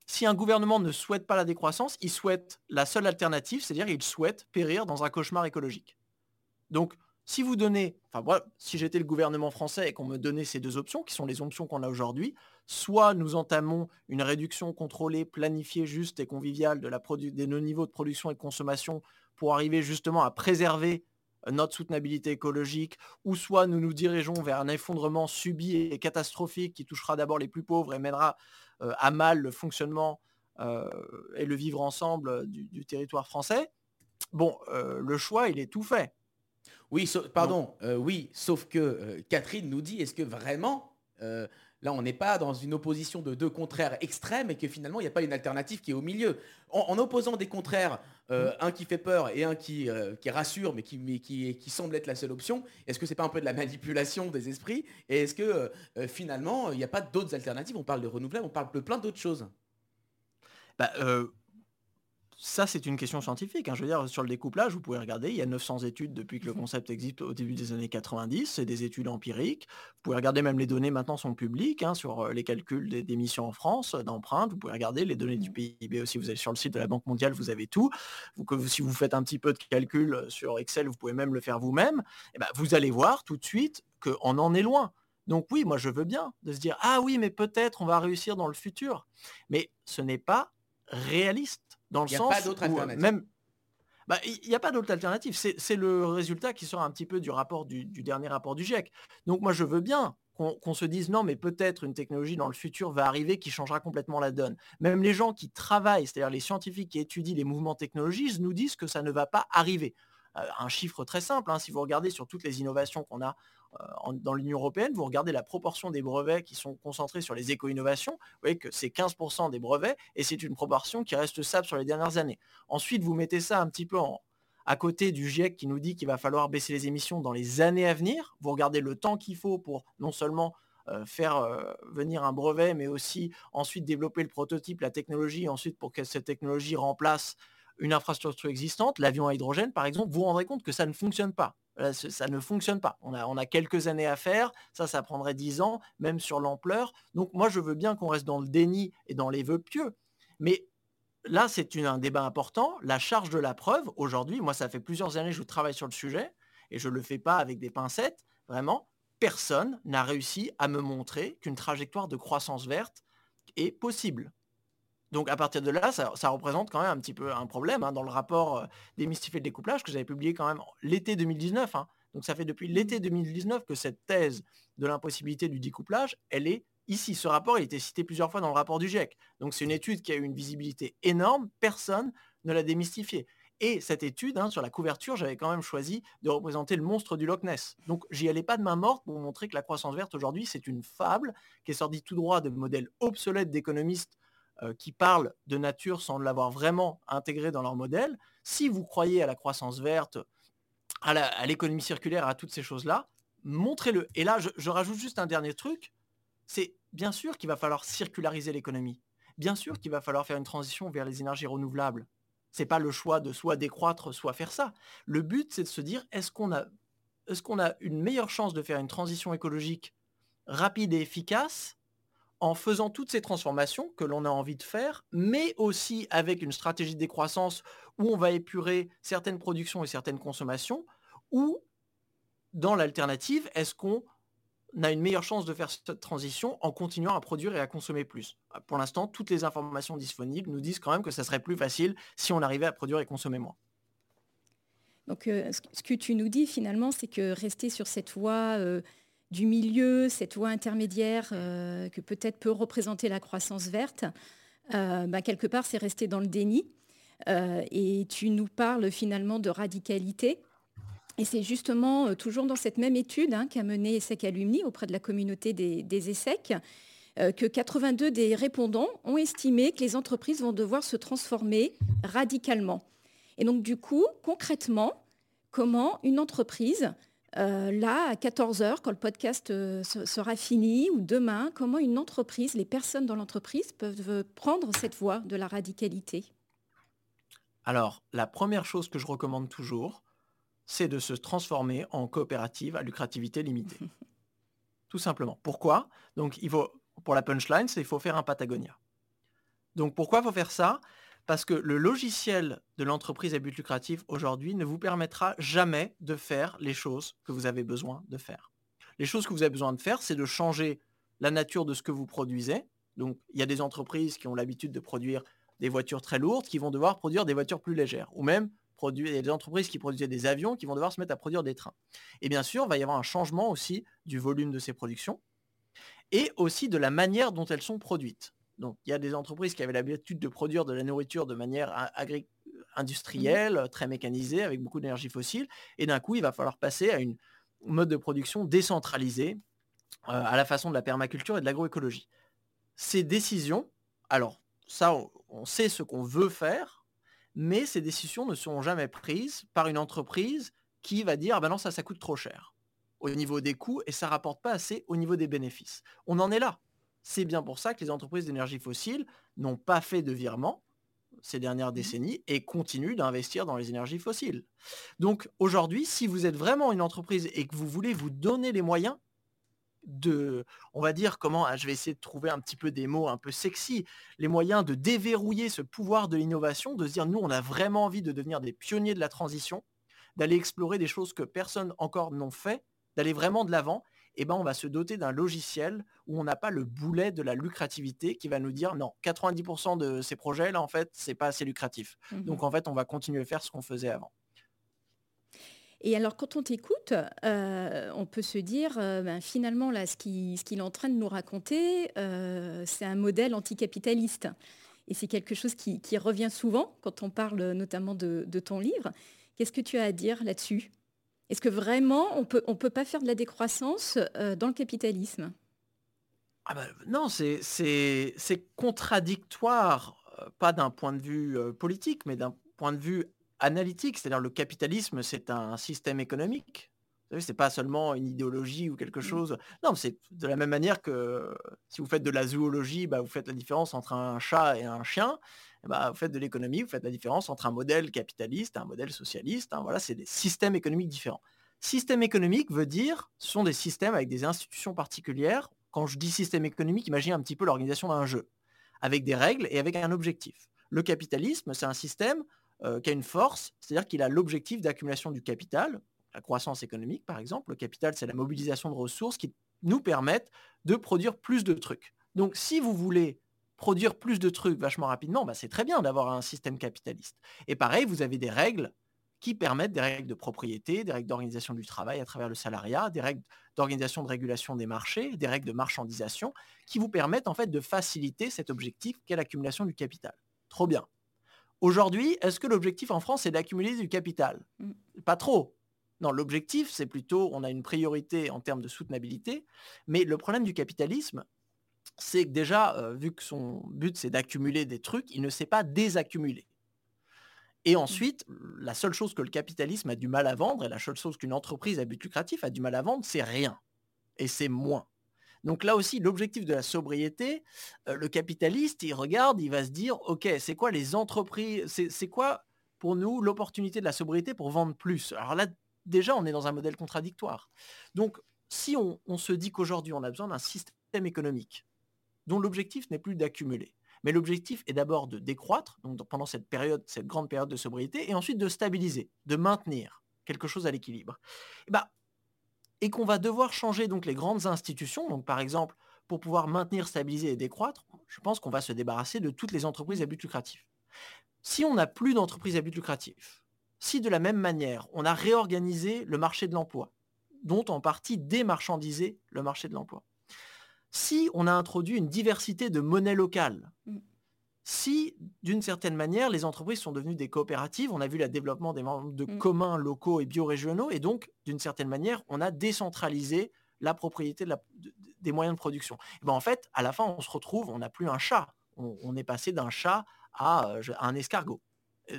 si un gouvernement ne souhaite pas la décroissance, il souhaite la seule alternative, c'est-à-dire qu'il souhaite périr dans un cauchemar écologique. Donc, si vous donnez, enfin moi, si j'étais le gouvernement français et qu'on me donnait ces deux options, qui sont les options qu'on a aujourd'hui, soit nous entamons une réduction contrôlée, planifiée, juste et conviviale de la produ- des niveaux de production et de consommation pour arriver justement à préserver notre soutenabilité écologique, ou soit nous nous dirigeons vers un effondrement subi et catastrophique qui touchera d'abord les plus pauvres et mènera euh, à mal le fonctionnement euh, et le vivre ensemble du, du territoire français. Bon, euh, le choix, il est tout fait. Oui, sauf, pardon, euh, oui, sauf que euh, Catherine nous dit, est-ce que vraiment, euh, là, on n'est pas dans une opposition de deux contraires extrêmes et que finalement, il n'y a pas une alternative qui est au milieu? En, en opposant des contraires... Euh, un qui fait peur et un qui, euh, qui rassure mais, qui, mais qui, qui semble être la seule option, est-ce que c'est pas un peu de la manipulation des esprits? Et est-ce que euh, finalement il n'y a pas d'autres alternatives? On parle de renouvelables, on parle de plein d'autres choses. Bah, euh, ça, c'est une question scientifique. Hein. Je veux dire, sur le découplage, vous pouvez regarder, il y a neuf cents études depuis que le concept existe au début des années quatre-vingt-dix. C'est des études empiriques. Vous pouvez regarder, même les données maintenant sont publiques, hein, sur les calculs des émissions en France, d'empreintes. Vous pouvez regarder les données du P I B aussi. Vous allez sur le site de la Banque mondiale, vous avez tout. Vous, que, si vous faites un petit peu de calcul sur Excel, vous pouvez même le faire vous-même. Et ben, vous allez voir tout de suite qu'on en est loin. Donc oui, moi, je veux bien de se dire « Ah oui, mais peut-être on va réussir dans le futur. » Mais ce n'est pas réaliste. Dans le sens où même, bah, il n'y a pas d'autre alternative. C'est, c'est le résultat qui sort un petit peu du rapport du, du dernier rapport du GIEC. Donc moi, je veux bien qu'on, qu'on se dise non, mais peut-être une technologie dans le futur va arriver qui changera complètement la donne. Même les gens qui travaillent, c'est-à-dire les scientifiques qui étudient les mouvements technologiques, nous disent que ça ne va pas arriver. Euh, un chiffre très simple, hein, si vous regardez sur toutes les innovations qu'on a euh, en, dans l'Union européenne, vous regardez la proportion des brevets qui sont concentrés sur les éco-innovations, vous voyez que c'est quinze pour cent des brevets, et c'est une proportion qui reste stable sur les dernières années. Ensuite, vous mettez ça un petit peu en, à côté du GIEC qui nous dit qu'il va falloir baisser les émissions dans les années à venir, vous regardez le temps qu'il faut pour non seulement euh, faire euh, venir un brevet, mais aussi ensuite développer le prototype, la technologie, ensuite pour que cette technologie remplace une infrastructure existante, l'avion à hydrogène par exemple, vous vous rendrez compte que ça ne fonctionne pas. Ça ne fonctionne pas. On a, on a quelques années à faire, ça, ça prendrait dix ans, même sur l'ampleur. Donc moi, je veux bien qu'on reste dans le déni et dans les vœux pieux. Mais là, c'est une, un débat important. La charge de la preuve, aujourd'hui, moi, ça fait plusieurs années que je travaille sur le sujet, et je ne le fais pas avec des pincettes, vraiment, personne n'a réussi à me montrer qu'une trajectoire de croissance verte est possible. Donc à partir de là, ça, ça représente quand même un petit peu un problème, hein, dans le rapport euh, démystifier le découplage que j'avais publié quand même l'été deux mille dix-neuf. Hein. Donc ça fait depuis l'été deux mille dix-neuf que cette thèse de l'impossibilité du découplage, elle est ici. Ce rapport, il était cité plusieurs fois dans le rapport du GIEC. Donc c'est une étude qui a eu une visibilité énorme, personne ne l'a démystifiée. Et cette étude, hein, sur la couverture, j'avais quand même choisi de représenter le monstre du Loch Ness. Donc j'y allais pas de main morte pour vous montrer que la croissance verte aujourd'hui, c'est une fable qui est sortie tout droit de modèles obsolètes d'économistes qui parlent de nature sans l'avoir vraiment intégré dans leur modèle. Si vous croyez à la croissance verte, à, la, à l'économie circulaire, à toutes ces choses-là, montrez-le. Et là, je, je rajoute juste un dernier truc, c'est bien sûr qu'il va falloir circulariser l'économie. Bien sûr qu'il va falloir faire une transition vers les énergies renouvelables. Ce n'est pas le choix de soit décroître, soit faire ça. Le but, c'est de se dire, est-ce qu'on a, est-ce qu'on a une meilleure chance de faire une transition écologique rapide et efficace en faisant toutes ces transformations que l'on a envie de faire, mais aussi avec une stratégie de décroissance où on va épurer certaines productions et certaines consommations, ou dans l'alternative, est-ce qu'on a une meilleure chance de faire cette transition en continuant à produire et à consommer plus? Pour l'instant, toutes les informations disponibles nous disent quand même que ça serait plus facile si on arrivait à produire et consommer moins. Donc euh, ce que tu nous dis finalement, c'est que rester sur cette voie... Euh... du milieu, cette voie intermédiaire euh, que peut-être peut représenter la croissance verte, euh, bah, quelque part, c'est resté dans le déni. Euh, et tu nous parles finalement de radicalité. Et c'est justement euh, toujours dans cette même étude, hein, qu'a menée ESSEC Alumni auprès de la communauté des, des ESSEC, euh, que quatre-vingt-deux des répondants ont estimé que les entreprises vont devoir se transformer radicalement. Et donc, du coup, concrètement, comment une entreprise... Euh, là, à quatorze heures, quand le podcast euh, sera fini, ou demain, comment une entreprise, les personnes dans l'entreprise peuvent prendre cette voie de la radicalité? Alors, la première chose que je recommande toujours, c'est de se transformer en coopérative à lucrativité limitée. Tout simplement. Pourquoi? Donc, il faut, pour la punchline, c'est il faut faire un Patagonia. Donc, pourquoi il faut faire ça? Parce que le logiciel de l'entreprise à but lucratif aujourd'hui ne vous permettra jamais de faire les choses que vous avez besoin de faire. Les choses que vous avez besoin de faire, c'est de changer la nature de ce que vous produisez. Donc, il y a des entreprises qui ont l'habitude de produire des voitures très lourdes qui vont devoir produire des voitures plus légères. Ou même, il y a des entreprises qui produisaient des avions qui vont devoir se mettre à produire des trains. Et bien sûr, il va y avoir un changement aussi du volume de ces productions et aussi de la manière dont elles sont produites. Donc, il y a des entreprises qui avaient l'habitude de produire de la nourriture de manière agri- industrielle, très mécanisée, avec beaucoup d'énergie fossile. Et d'un coup, il va falloir passer à une mode de production décentralisée, euh, à la façon de la permaculture et de l'agroécologie. Ces décisions, alors ça, on, on sait ce qu'on veut faire, mais ces décisions ne seront jamais prises par une entreprise qui va dire « ah ben non, ça, ça coûte trop cher » au niveau des coûts et ça ne rapporte pas assez au niveau des bénéfices. On en est là. C'est bien pour ça que les entreprises d'énergie fossile n'ont pas fait de virement ces dernières décennies et continue d'investir dans les énergies fossiles. Donc aujourd'hui, si vous êtes vraiment une entreprise et que vous voulez vous donner les moyens de, on va dire comment, hein, je vais essayer de trouver un petit peu des mots un peu sexy, les moyens de déverrouiller ce pouvoir de l'innovation, de se dire nous on a vraiment envie de devenir des pionniers de la transition, d'aller explorer des choses que personne encore n'ont fait, d'aller vraiment de l'avant, eh ben on va se doter d'un logiciel où on n'a pas le boulet de la lucrativité qui va nous dire non, quatre-vingt-dix pour cent de ces projets là en fait c'est pas assez lucratif. Mmh. Donc en fait on va continuer à faire ce qu'on faisait avant. Et alors quand on t'écoute, euh, on peut se dire euh, ben, finalement là ce, qui, ce qu'il est en train de nous raconter, euh, c'est un modèle anticapitaliste. Et c'est quelque chose qui, qui revient souvent quand on parle notamment de, de ton livre. Qu'est-ce que tu as à dire là-dessus ? Est-ce que vraiment, on peut, on peut pas faire de la décroissance euh, dans le capitalisme ? Ah ben, non, c'est, c'est, c'est contradictoire, euh, pas d'un point de vue euh, politique, mais d'un point de vue analytique. C'est-à-dire le capitalisme, c'est un système économique. Vous savez, c'est pas seulement une idéologie ou quelque chose. Non, mais c'est de la même manière que si vous faites de la zoologie, bah, vous faites la différence entre un chat et un chien. Bah, vous faites de l'économie, vous faites la différence entre un modèle capitaliste et un modèle socialiste. Hein, voilà, c'est des systèmes économiques différents. Système économique veut dire, ce sont des systèmes avec des institutions particulières. Quand je dis système économique, imaginez un petit peu l'organisation d'un jeu, avec des règles et avec un objectif. Le capitalisme, c'est un système euh, qui a une force, c'est-à-dire qu'il a l'objectif d'accumulation du capital, la croissance économique par exemple. Le capital, c'est la mobilisation de ressources qui nous permettent de produire plus de trucs. Donc si vous voulez produire plus de trucs vachement rapidement, bah c'est très bien d'avoir un système capitaliste. Et pareil, vous avez des règles qui permettent, des règles de propriété, des règles d'organisation du travail à travers le salariat, des règles d'organisation de régulation des marchés, des règles de marchandisation, qui vous permettent en fait de faciliter cet objectif qu'est l'accumulation du capital. Trop bien. Aujourd'hui, est-ce que l'objectif en France, c'est d'accumuler du capital ? Pas trop. Non, l'objectif, c'est plutôt, on a une priorité en termes de soutenabilité, mais le problème du capitalisme, c'est que déjà, euh, vu que son but, c'est d'accumuler des trucs, il ne sait pas désaccumuler. Et ensuite, la seule chose que le capitalisme a du mal à vendre, et la seule chose qu'une entreprise à but lucratif a du mal à vendre, c'est rien. Et c'est moins. Donc là aussi, l'objectif de la sobriété, euh, le capitaliste, il regarde, il va se dire, ok, c'est quoi les entreprises, c'est, c'est quoi pour nous l'opportunité de la sobriété pour vendre plus ? Alors là, déjà, on est dans un modèle contradictoire. Donc, si on, on se dit qu'aujourd'hui, on a besoin d'un système économique, dont l'objectif n'est plus d'accumuler. Mais l'objectif est d'abord de décroître, donc pendant cette période, cette grande période de sobriété, et ensuite de stabiliser, de maintenir quelque chose à l'équilibre. Et, bah, et qu'on va devoir changer donc les grandes institutions, donc par exemple, pour pouvoir maintenir, stabiliser et décroître, je pense qu'on va se débarrasser de toutes les entreprises à but lucratif. Si on n'a plus d'entreprises à but lucratif, si de la même manière, on a réorganisé le marché de l'emploi, dont en partie démarchandisé le marché de l'emploi, si on a introduit une diversité de monnaies locales, si d'une certaine manière les entreprises sont devenues des coopératives, on a vu le développement des membres de communs locaux et biorégionaux, et donc d'une certaine manière on a décentralisé la propriété de la, de, des moyens de production. Et ben en fait, à la fin on se retrouve, on n'a plus un chat, on, on est passé d'un chat à, à un escargot.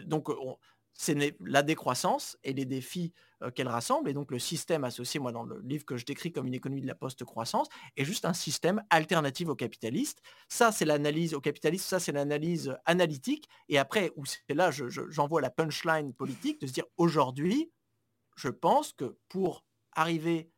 Donc on, c'est la décroissance et les défis euh, qu'elle rassemble, et donc le système associé, moi dans le livre que je décris comme une économie de la post-croissance, est juste un système alternatif au capitaliste. Ça c'est l'analyse au capitaliste, ça c'est l'analyse analytique, et après, où c'est là, je, je, j'envoie la punchline politique, de se dire aujourd'hui, je pense que pour arriver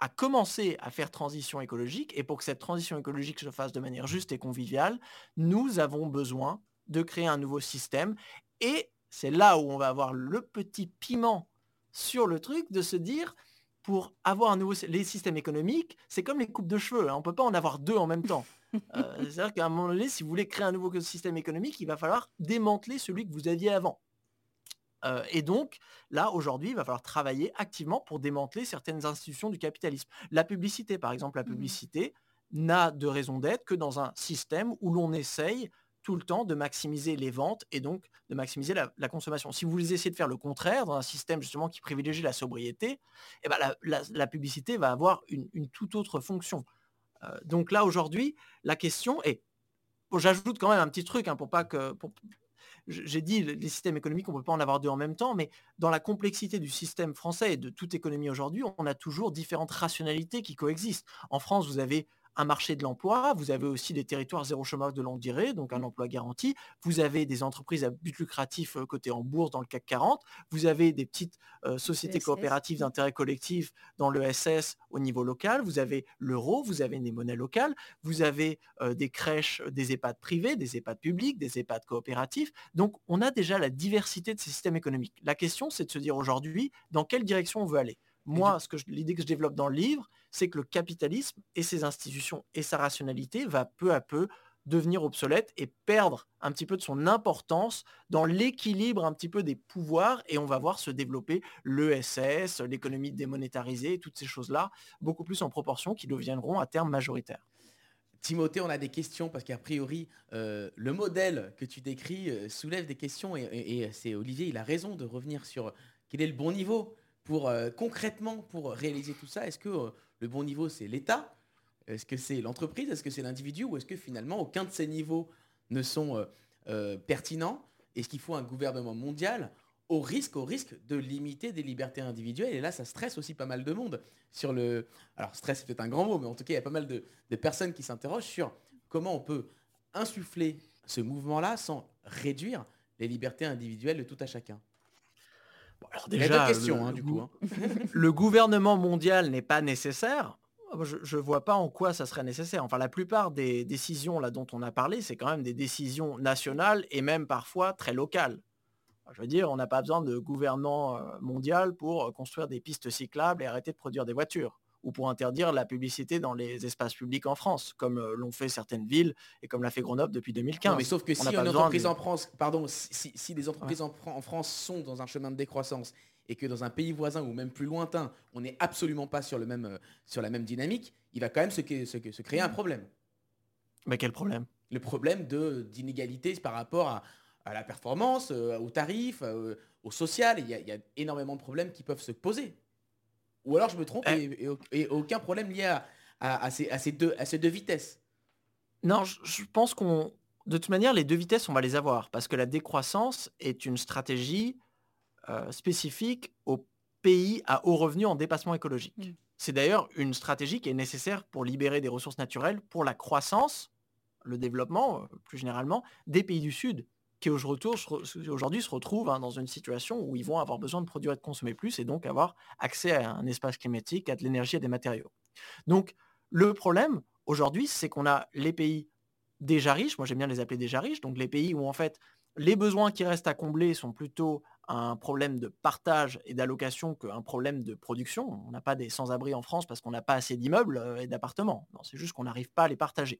à commencer à faire transition écologique, et pour que cette transition écologique se fasse de manière juste et conviviale, nous avons besoin de créer un nouveau système, et c'est là où on va avoir le petit piment sur le truc de se dire, pour avoir un nouveau, les systèmes économiques, c'est comme les coupes de cheveux, hein, on ne peut pas en avoir deux en même temps. Euh, c'est-à-dire qu'à un moment donné, si vous voulez créer un nouveau système économique, il va falloir démanteler celui que vous aviez avant. Euh, et donc, là, aujourd'hui, il va falloir travailler activement pour démanteler certaines institutions du capitalisme. La publicité, par exemple, la publicité mmh. n'a de raison d'être que dans un système où l'on essaye tout le temps de maximiser les ventes et donc de maximiser la, la consommation. Si vous essayez de faire le contraire dans un système justement qui privilégie la sobriété, eh ben la, la, la publicité va avoir une, une toute autre fonction. Euh, donc là aujourd'hui, la question est, bon, j'ajoute quand même un petit truc hein, pour pas que, pour, j'ai dit les systèmes économiques on peut pas en avoir deux en même temps, mais dans la complexité du système français et de toute économie aujourd'hui, on a toujours différentes rationalités qui coexistent. En France, vous avez un marché de l'emploi, vous avez aussi des territoires zéro chômage de longue durée, donc un emploi garanti, vous avez des entreprises à but lucratif euh, cotées en bourse dans le C A C quarante, vous avez des petites euh, sociétés coopératives d'intérêt collectif dans le E S S au niveau local, vous avez l'euro, vous avez des monnaies locales, vous avez euh, des crèches, des EHPAD privés, des EHPAD publics, des EHPAD coopératifs, donc on a déjà la diversité de ces systèmes économiques. La question, c'est de se dire aujourd'hui, dans quelle direction on veut aller ? Moi, ce que je, l'idée que je développe dans le livre, c'est que le capitalisme et ses institutions et sa rationalité va peu à peu devenir obsolète et perdre un petit peu de son importance dans l'équilibre un petit peu des pouvoirs, et on va voir se développer l'E S S, l'économie démonétarisée, toutes ces choses-là, beaucoup plus en proportion, qui deviendront à terme majoritaires. Timothée, on a des questions parce qu'a priori, euh, le modèle que tu décris euh, soulève des questions et, et, et c'est Olivier, il a raison de revenir sur quel est le bon niveau pour euh, concrètement pour réaliser tout ça. Est-ce que euh, le bon niveau, c'est l'État ? Est-ce que c'est l'entreprise ? Est-ce que c'est l'individu ? Ou est-ce que finalement, aucun de ces niveaux ne sont euh, euh, pertinents ? Est-ce qu'il faut un gouvernement mondial ? Au risque, au risque de limiter des libertés individuelles. Et là, ça stresse aussi pas mal de monde. Sur le... Alors, stress, c'est peut-être un grand mot, mais en tout cas, il y a pas mal de, de personnes qui s'interrogent sur comment on peut insuffler ce mouvement-là sans réduire les libertés individuelles de tout à chacun. Bon, alors déjà, il y a deux questions, le, hein, du coup. Hein. Le gouvernement mondial n'est pas nécessaire. Je ne vois pas en quoi ça serait nécessaire. Enfin, la plupart des décisions là, dont on a parlé, c'est quand même des décisions nationales et même parfois très locales. Je veux dire, on n'a pas besoin de gouvernement mondial pour construire des pistes cyclables et arrêter de produire des voitures, ou pour interdire la publicité dans les espaces publics en France, comme l'ont fait certaines villes et comme l'a fait Grenoble depuis deux mille quinze. Non, mais sauf que si une entreprise de... en France, pardon, si, si, si les entreprises ouais. en, en France sont dans un chemin de décroissance et que dans un pays voisin ou même plus lointain, on n'est absolument pas sur, le même, sur la même dynamique, il va quand même se, se, se créer un problème. Mais quel problème ? Le problème de, d'inégalité par rapport à... à la performance, euh, aux tarifs, euh, au social. Il y, y a énormément de problèmes qui peuvent se poser. Ou alors je me trompe et, et, et aucun problème lié à, à, à, ces, à, ces deux, à ces deux vitesses. Non, je, je pense qu'on... De toute manière, les deux vitesses, on va les avoir. Parce que la décroissance est une stratégie euh, spécifique aux pays à haut revenu en dépassement écologique. Mmh. C'est d'ailleurs une stratégie qui est nécessaire pour libérer des ressources naturelles pour la croissance, le développement, plus généralement, des pays du Sud, qui aujourd'hui se retrouvent hein, dans une situation où ils vont avoir besoin de produire et de consommer plus, et donc avoir accès à un espace climatique, à de l'énergie et des matériaux. Donc le problème aujourd'hui, c'est qu'on a les pays déjà riches, moi j'aime bien les appeler déjà riches, donc les pays où en fait les besoins qui restent à combler sont plutôt un problème de partage et d'allocation qu'un problème de production. On n'a pas des sans-abri en France parce qu'on n'a pas assez d'immeubles et d'appartements. Non, c'est juste qu'on n'arrive pas à les partager.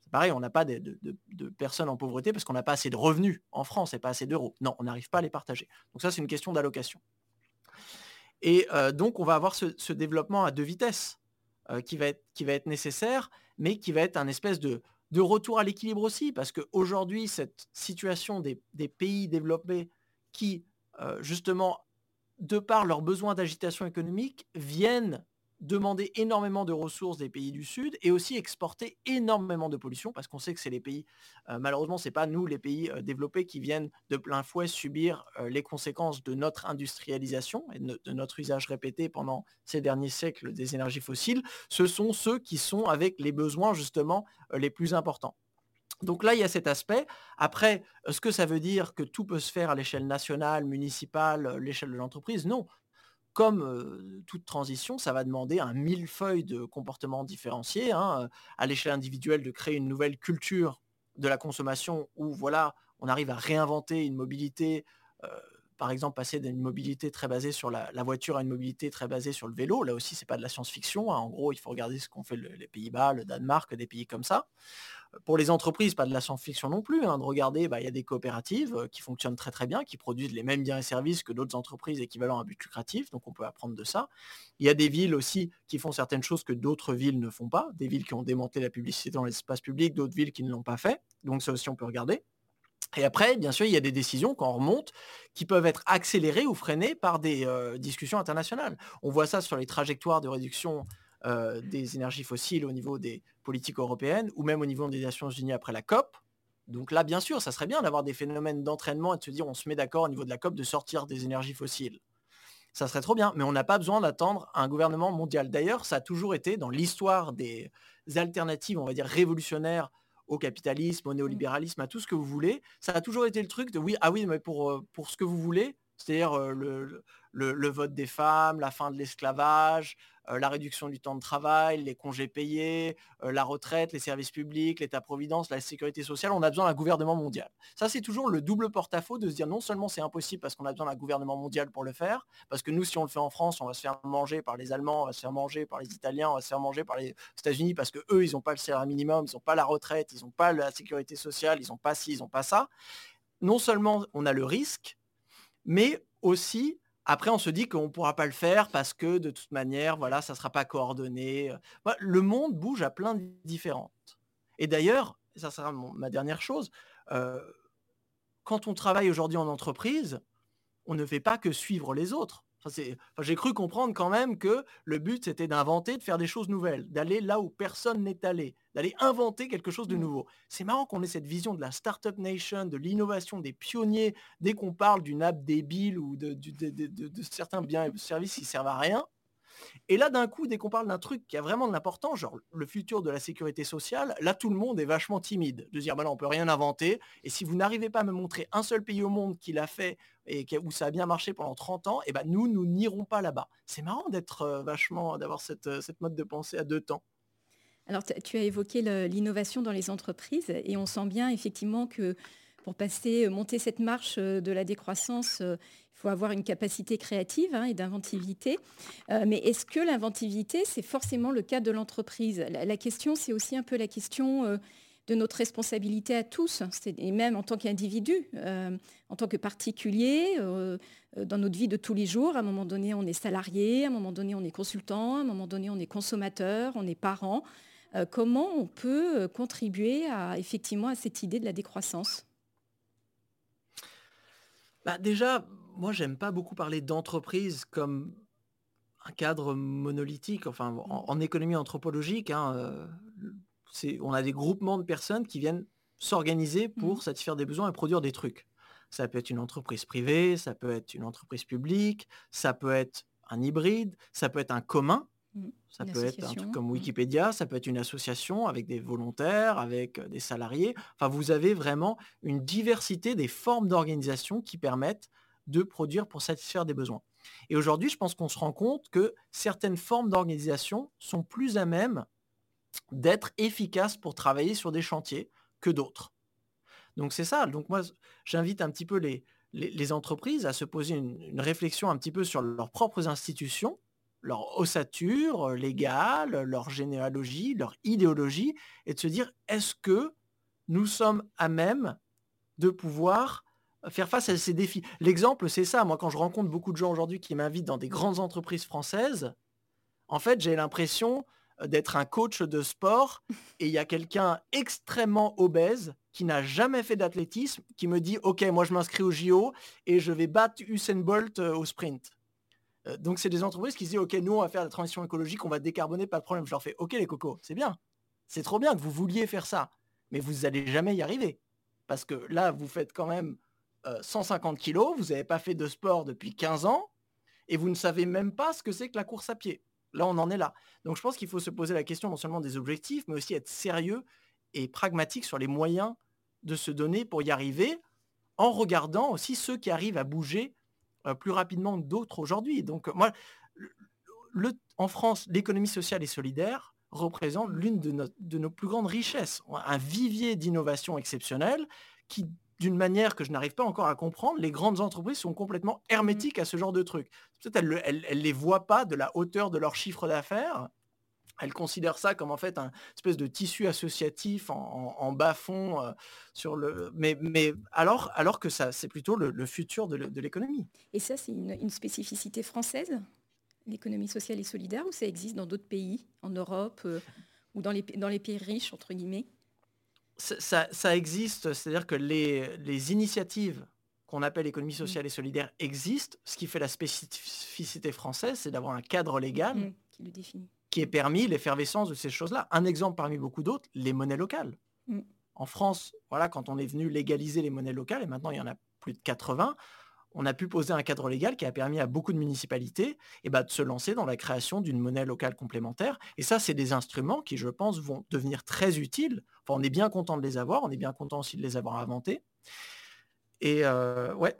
C'est pareil, on n'a pas de, de, de, de personnes en pauvreté parce qu'on n'a pas assez de revenus en France et pas assez d'euros. Non, on n'arrive pas à les partager. Donc ça, c'est une question d'allocation. Et euh, donc, on va avoir ce, ce développement à deux vitesses euh, qui va être, qui va être nécessaire, mais qui va être un espèce de, de retour à l'équilibre aussi, parce qu'aujourd'hui, cette situation des, des pays développés qui, euh, justement, de par leurs besoins d'agitation économique, viennent demander énormément de ressources des pays du Sud et aussi exporter énormément de pollution, parce qu'on sait que c'est les pays, euh, malheureusement, c'est pas nous, les pays euh, développés, qui viennent de plein fouet subir euh, les conséquences de notre industrialisation et de, de notre usage répété pendant ces derniers siècles des énergies fossiles. Ce sont ceux qui sont avec les besoins, justement, euh, les plus importants. Donc là, il y a cet aspect. Après, est-ce que ça veut dire que tout peut se faire à l'échelle nationale, municipale, l'échelle de l'entreprise ? Non. Comme euh, toute transition, ça va demander un millefeuille de comportements différenciés, hein, à l'échelle individuelle, de créer une nouvelle culture de la consommation où voilà, on arrive à réinventer une mobilité, euh, par exemple passer d'une mobilité très basée sur la, la voiture à une mobilité très basée sur le vélo. Là aussi, ce n'est pas de la science-fiction, hein. En gros, il faut regarder ce qu'ont fait le, les Pays-Bas, le Danemark, des pays comme ça. Pour les entreprises, pas de la science-fiction non plus, hein, de regarder, bah, y a des coopératives qui fonctionnent très très bien, qui produisent les mêmes biens et services que d'autres entreprises équivalents à but lucratif, donc on peut apprendre de ça. Il y a des villes aussi qui font certaines choses que d'autres villes ne font pas, des villes qui ont démantelé la publicité dans l'espace public, d'autres villes qui ne l'ont pas fait, donc ça aussi on peut regarder. Et après, bien sûr, il y a des décisions, quand on remonte, qui peuvent être accélérées ou freinées par des euh, discussions internationales. On voit ça sur les trajectoires de réduction Euh, des énergies fossiles au niveau des politiques européennes ou même au niveau des Nations Unies après la COP. Donc là, bien sûr, ça serait bien d'avoir des phénomènes d'entraînement et de se dire on se met d'accord au niveau de la COP de sortir des énergies fossiles. ça serait trop bien, mais on n'a pas besoin d'attendre un gouvernement mondial. D'ailleurs, ça a toujours été dans l'histoire des alternatives, on va dire révolutionnaires, au capitalisme, au néolibéralisme, à tout ce que vous voulez, ça a toujours été le truc de oui, ah oui, mais pour, pour ce que vous voulez, c'est-à-dire le, le, le vote des femmes, la fin de l'esclavage, la réduction du temps de travail, les congés payés, la retraite, les services publics, l'État-providence, la sécurité sociale, on a besoin d'un gouvernement mondial. Ça, c'est toujours le double porte-à-faux de se dire non seulement c'est impossible parce qu'on a besoin d'un gouvernement mondial pour le faire, parce que nous, si on le fait en France, on va se faire manger par les Allemands, on va se faire manger par les Italiens, on va se faire manger par les États-Unis parce que eux, ils n'ont pas le salaire minimum, ils n'ont pas la retraite, ils n'ont pas la sécurité sociale, ils n'ont pas ci, ils n'ont pas ça. Non seulement on a le risque, mais aussi... Après, on se dit qu'on ne pourra pas le faire parce que, de toute manière, voilà, ça ne sera pas coordonné. Le monde bouge à plein de différentes. Et d'ailleurs, ça sera mon, ma dernière chose, euh, quand on travaille aujourd'hui en entreprise, on ne fait pas que suivre les autres. Enfin, c'est, enfin, j'ai cru comprendre quand même que le but, c'était d'inventer, de faire des choses nouvelles, d'aller là où personne n'est allé, d'aller inventer quelque chose de nouveau. C'est marrant qu'on ait cette vision de la Startup Nation, de l'innovation, des pionniers, dès qu'on parle d'une app débile ou de, de, de, de, de, de certains biens et services qui servent à rien. Et là, d'un coup, dès qu'on parle d'un truc qui a vraiment de l'importance, genre le futur de la sécurité sociale, là, tout le monde est vachement timide de dire, bah non, on ne peut rien inventer. Et si vous n'arrivez pas à me montrer un seul pays au monde qui l'a fait et où ça a bien marché pendant trente ans, eh ben, nous, nous n'irons pas là-bas. C'est marrant d'être euh, vachement, d'avoir cette, cette mode de pensée à deux temps. Alors, tu as évoqué le, l'innovation dans les entreprises et on sent bien effectivement que pour passer, monter cette marche de la décroissance, il faut avoir une capacité créative hein, et d'inventivité. Euh, mais est-ce que l'inventivité, c'est forcément le cas de l'entreprise ? La, la question, c'est aussi un peu la question euh, de notre responsabilité à tous, c'est, et même en tant qu'individu, euh, en tant que particulier, euh, dans notre vie de tous les jours. À un moment donné, on est salarié, à un moment donné, on est consultant, à un moment donné, on est consommateur, on est parent. Euh, comment on peut contribuer à, effectivement à cette idée de la décroissance ? Bah, déjà... Moi, j'aime pas beaucoup parler d'entreprise comme un cadre monolithique. Enfin, en, en économie anthropologique, hein, euh, c'est, on a des groupements de personnes qui viennent s'organiser pour satisfaire des besoins et produire des trucs. Ça peut être une entreprise privée, ça peut être une entreprise publique, ça peut être un hybride, ça peut être un commun. Ça peut être un truc comme Wikipédia, ça peut être une association avec des volontaires, avec des salariés. Enfin, vous avez vraiment une diversité des formes d'organisation qui permettent de produire pour satisfaire des besoins. Et aujourd'hui, je pense qu'on se rend compte que certaines formes d'organisation sont plus à même d'être efficaces pour travailler sur des chantiers que d'autres. Donc c'est ça. Donc moi, j'invite un petit peu les, les, les entreprises à se poser une, une réflexion un petit peu sur leurs propres institutions, leur ossature légale, leur généalogie, leur idéologie, et de se dire, est-ce que nous sommes à même de pouvoir faire face à ces défis. L'exemple, c'est ça. Moi, quand je rencontre beaucoup de gens aujourd'hui qui m'invitent dans des grandes entreprises françaises, en fait, j'ai l'impression d'être un coach de sport et il y a quelqu'un extrêmement obèse qui n'a jamais fait d'athlétisme qui me dit « Ok, moi, je m'inscris au J O et je vais battre Usain Bolt au sprint. » Donc, c'est des entreprises qui se disent « Ok, nous, on va faire la transition écologique, on va décarboner, pas de problème. » Je leur fais « Ok, les cocos, c'est bien. C'est trop bien que vous vouliez faire ça. Mais vous n'allez jamais y arriver. Parce que là, vous faites quand même... cent cinquante kilos, vous n'avez pas fait de sport depuis quinze ans et vous ne savez même pas ce que c'est que la course à pied. Là, on en est là. Donc, je pense qu'il faut se poser la question non seulement des objectifs, mais aussi être sérieux et pragmatique sur les moyens de se donner pour y arriver en regardant aussi ceux qui arrivent à bouger euh, plus rapidement que d'autres aujourd'hui. Donc, euh, moi, le, en France, l'économie sociale et solidaire représente l'une de, notre, de nos plus grandes richesses. Un vivier d'innovation exceptionnelle qui... d'une manière que je n'arrive pas encore à comprendre, les grandes entreprises sont complètement hermétiques à ce genre de trucs. Peut-être qu'elles ne les voient pas de la hauteur de leur chiffre d'affaires. Elles considèrent ça comme en fait un espèce de tissu associatif en, en, en bas-fond. Euh, sur le... Mais, mais alors, alors que ça, c'est plutôt le, le futur de, de l'économie. Et ça, c'est une, une spécificité française, l'économie sociale et solidaire, ou ça existe dans d'autres pays, en Europe, euh, ou dans les, dans les pays riches, entre guillemets ? Ça, ça existe, c'est-à-dire que les, les initiatives qu'on appelle économie sociale et solidaire existent. Ce qui fait la spécificité française, c'est d'avoir un cadre légal mmh, qui le définit, qui est permis l'effervescence de ces choses-là. Un exemple parmi beaucoup d'autres, les monnaies locales. Mmh. En France, voilà, quand on est venu légaliser les monnaies locales, et maintenant il y en a plus de quatre-vingts, on a pu poser un cadre légal qui a permis à beaucoup de municipalités eh ben, de se lancer dans la création d'une monnaie locale complémentaire. Et ça, c'est des instruments qui, je pense, vont devenir très utiles. Enfin, on est bien content de les avoir, on est bien content aussi de les avoir inventés. Et euh, ouais.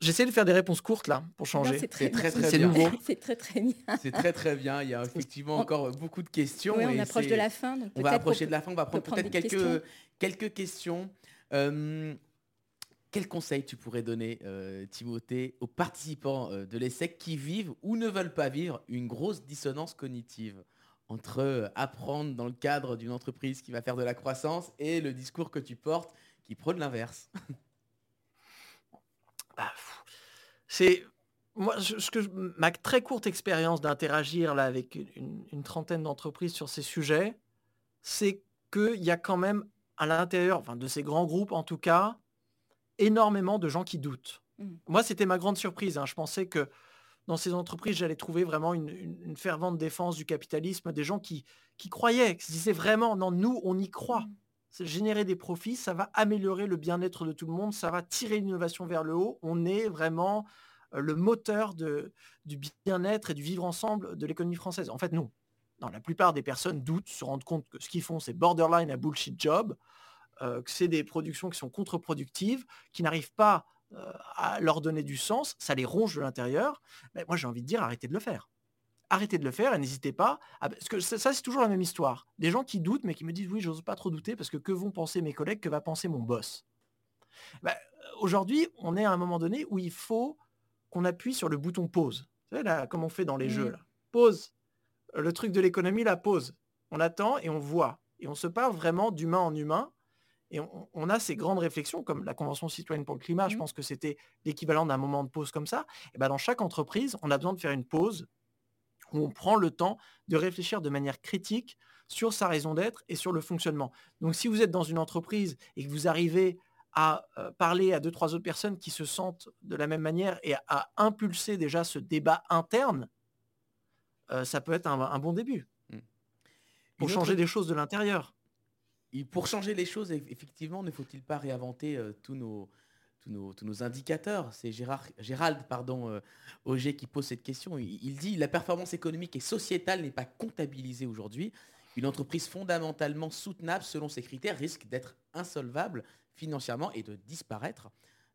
J'essaie de faire des réponses courtes là pour changer. Non, c'est très c'est très, très, très bien. C'est nouveau. C'est très très bien. C'est très très bien. Il y a effectivement encore beaucoup de questions. Oui, on et approche c'est... de la fin. Donc on va approcher de la fin. On va prendre peut-être quelques questions. quelques questions. Euh, quel conseil tu pourrais donner, euh, Timothée, aux participants de l'ESSEC qui vivent ou ne veulent pas vivre une grosse dissonance cognitive entre apprendre dans le cadre d'une entreprise qui va faire de la croissance et le discours que tu portes qui prône l'inverse? Bah, c'est moi je, ce que je, ma très courte expérience d'interagir là avec une, une trentaine d'entreprises sur ces sujets, c'est qu'il y a quand même à l'intérieur, enfin de ces grands groupes en tout cas, énormément de gens qui doutent. Mmh. Moi, c'était ma grande surprise. Hein. Je pensais que dans ces entreprises, j'allais trouver vraiment une, une, une fervente défense du capitalisme, des gens qui, qui croyaient, qui se disaient vraiment, non, nous, on y croit. Mmh. Générer des profits, ça va améliorer le bien-être de tout le monde, ça va tirer l'innovation vers le haut. On est vraiment le moteur de, du bien-être et du vivre ensemble de l'économie française. En fait, non. non. La plupart des personnes doutent, se rendent compte que ce qu'ils font, c'est borderline à bullshit job, euh, que c'est des productions qui sont contre-productives, qui n'arrivent pas euh, à leur donner du sens, ça les ronge de l'intérieur. Mais moi, j'ai envie de dire, arrêtez de le faire. Arrêtez de le faire et n'hésitez pas. À... Parce que ça, ça, c'est toujours la même histoire. Des gens qui doutent, mais qui me disent « oui, j'ose pas trop douter parce que que vont penser mes collègues, que va penser mon boss ?» Ben, aujourd'hui, on est à un moment donné où il faut qu'on appuie sur le bouton « pause ». Vous savez, là, comme on fait dans les mmh. jeux. Là. Pause. Le truc de l'économie, la pause. On attend et on voit. Et on se parle vraiment d'humain en humain. Et on, on a ces grandes réflexions, comme la Convention citoyenne pour le climat. Mmh. Je pense que c'était l'équivalent d'un moment de pause comme ça. Et ben, dans chaque entreprise, on a besoin de faire une pause où on prend le temps de réfléchir de manière critique sur sa raison d'être et sur le fonctionnement. Donc, si vous êtes dans une entreprise et que vous arrivez à euh, parler à deux, trois autres personnes qui se sentent de la même manière et à, à impulser déjà ce débat interne, euh, ça peut être un, un bon début mmh. pour une changer autre... des choses de l'intérieur. Et pour changer les choses, effectivement, ne faut-il pas réinventer euh, tous nos... Tous nos, tous nos indicateurs. C'est Gérard, Gérald pardon, euh, Auger qui pose cette question. Il, il dit « La performance économique et sociétale n'est pas comptabilisée aujourd'hui. Une entreprise fondamentalement soutenable selon ses critères risque d'être insolvable financièrement et de disparaître.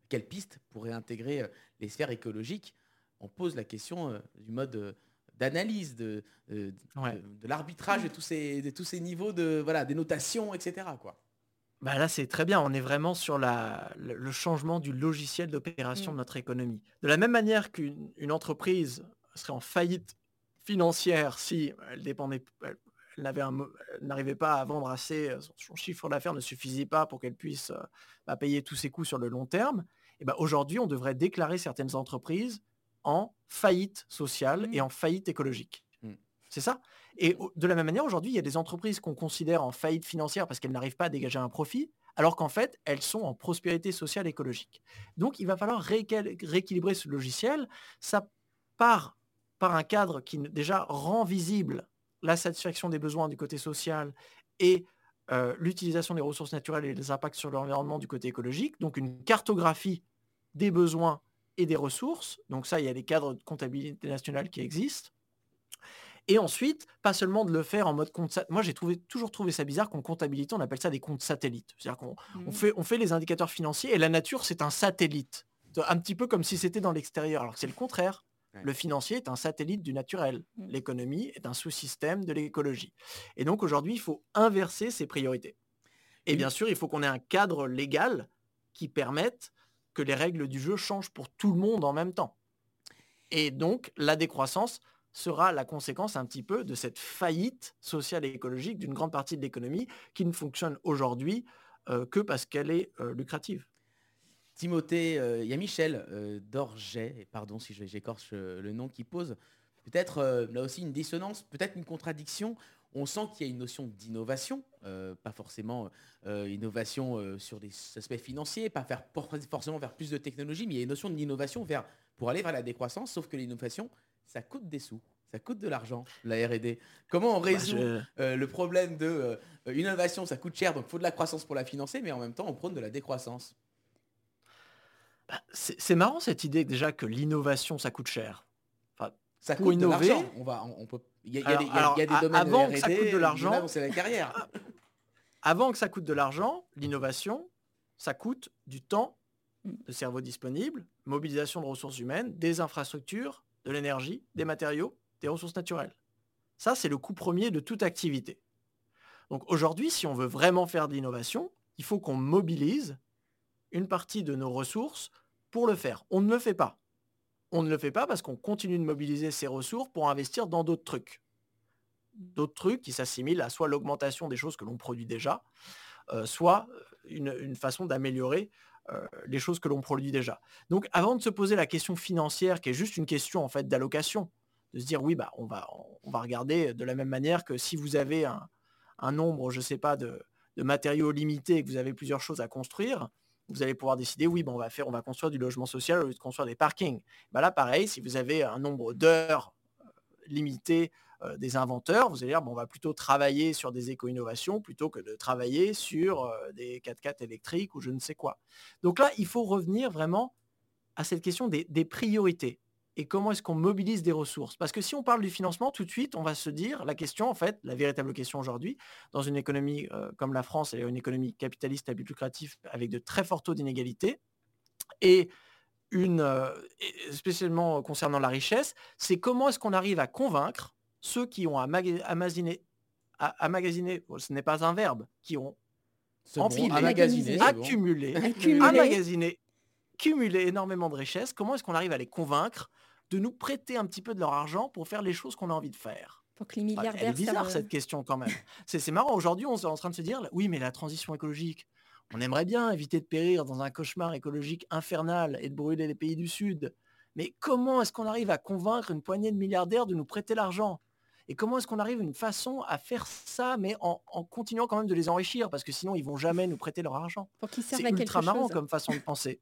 Quelle piste pour réintégrer euh, les sphères écologiques ?» On pose la question euh, du mode euh, d'analyse, de, euh, de, ouais. de, de l'arbitrage de tous ces, de tous ces niveaux, de, voilà, des notations, et cetera quoi. Bah là, c'est très bien. On est vraiment sur la, le changement du logiciel d'opération de notre économie. De la même manière qu'une une entreprise serait en faillite financière si elle dépendait, elle, elle, n'avait un, elle n'arrivait pas à vendre assez, son, son chiffre d'affaires ne suffisait pas pour qu'elle puisse euh, bah, payer tous ses coûts sur le long terme, et bah, aujourd'hui, on devrait déclarer certaines entreprises en faillite sociale mmh. et en faillite écologique. C'est ça. Et de la même manière, aujourd'hui, il y a des entreprises qu'on considère en faillite financière parce qu'elles n'arrivent pas à dégager un profit, alors qu'en fait, elles sont en prospérité sociale et écologique. Donc, il va falloir ré- rééquilibrer ce logiciel. Ça part par un cadre qui déjà rend visible la satisfaction des besoins du côté social et euh, l'utilisation des ressources naturelles et les impacts sur l'environnement du côté écologique. Donc, une cartographie des besoins et des ressources. Donc ça, il y a des cadres de comptabilité nationale qui existent. Et ensuite, pas seulement de le faire en mode compte... Sat- Moi, j'ai trouvé, toujours trouvé ça bizarre qu'en comptabilité, on appelle ça des comptes satellites. C'est-à-dire qu'on mmh. on fait, on fait les indicateurs financiers et la nature, c'est un satellite. Un petit peu comme si c'était dans l'extérieur, alors que c'est le contraire. Ouais. Le financier est un satellite du naturel. Mmh. L'économie est un sous-système de l'écologie. Et donc, aujourd'hui, il faut inverser ces priorités. Et mmh. bien sûr, il faut qu'on ait un cadre légal qui permette que les règles du jeu changent pour tout le monde en même temps. Et donc, la décroissance... sera la conséquence un petit peu de cette faillite sociale et écologique d'une grande partie de l'économie qui ne fonctionne aujourd'hui euh, que parce qu'elle est euh, lucrative. Timothée, il euh, y a Michel euh, Dorget, pardon si j'écorche euh, le nom, qui pose peut-être euh, là aussi une dissonance, peut-être une contradiction. On sent qu'il y a une notion d'innovation, euh, pas forcément euh, innovation euh, sur des aspects financiers, pas faire pour, forcément vers plus de technologie, mais il y a une notion d'innovation vers, pour aller vers la décroissance, sauf que l'innovation... ça coûte des sous, ça coûte de l'argent, la R et D. Comment on résout bah je... euh, le problème de euh, une innovation, ça coûte cher, donc il faut de la croissance pour la financer, mais en même temps, on prône de la décroissance. Bah, c'est, c'est marrant cette idée déjà que l'innovation, ça coûte cher. Enfin, ça coûte de l'argent. On va, on peut... Il y a, alors, il y a, alors, il y a des domaines avant de R et D, que ça coûte de l'argent, c'est la carrière. Avant que ça coûte de l'argent, l'innovation, ça coûte du temps, de cerveau disponible, mobilisation de ressources humaines, des infrastructures, de l'énergie, des matériaux, des ressources naturelles. Ça, c'est le coût premier de toute activité. Donc aujourd'hui, si on veut vraiment faire de l'innovation, il faut qu'on mobilise une partie de nos ressources pour le faire. On ne le fait pas. On ne le fait pas parce qu'on continue de mobiliser ces ressources pour investir dans d'autres trucs. D'autres trucs qui s'assimilent à soit l'augmentation des choses que l'on produit déjà, euh, soit une, une façon d'améliorer euh, les choses que l'on produit déjà. Donc avant de se poser la question financière, qui est juste une question en fait, d'allocation, de se dire oui, bah, on va, on va regarder de la même manière que si vous avez un, un nombre, je sais pas, de, de matériaux limités et que vous avez plusieurs choses à construire, vous allez pouvoir décider, oui, ben on va faire, on va construire du logement social au lieu de construire des parkings. Ben là, pareil, si vous avez un nombre d'heures limitées euh, des inventeurs, vous allez dire, ben on va plutôt travailler sur des éco-innovations plutôt que de travailler sur euh, des quatre-quatre électriques ou je ne sais quoi. Donc là, il faut revenir vraiment à cette question des, des priorités et comment est-ce qu'on mobilise des ressources. Parce que si on parle du financement, tout de suite, on va se dire, la question, en fait, la véritable question aujourd'hui, dans une économie euh, comme la France, elle est une économie capitaliste à but lucratif, avec de très forts taux d'inégalité, et, une, euh, et spécialement concernant la richesse, c'est comment est-ce qu'on arrive à convaincre ceux qui ont amagasiné, amagasiné, bon, ce n'est pas un verbe, qui ont c'est empilé, bon, amagasiné, accumulé, bon. accumulé, amagasiné, cumulé énormément de richesses, comment est-ce qu'on arrive à les convaincre de nous prêter un petit peu de leur argent pour faire les choses qu'on a envie de faire. Pour que les milliardaires... Elle est bizarre ça... cette question quand même. C'est, c'est marrant, aujourd'hui on est en train de se dire, oui mais la transition écologique, on aimerait bien éviter de périr dans un cauchemar écologique infernal et de brûler les pays du Sud. Mais comment est-ce qu'on arrive à convaincre une poignée de milliardaires de nous prêter l'argent ? Et comment est-ce qu'on arrive à une façon à faire ça, mais en, en continuant quand même de les enrichir, parce que sinon ils ne vont jamais nous prêter leur argent. Pour qu'ils servent à quelque chose. C'est ultra marrant comme façon de penser.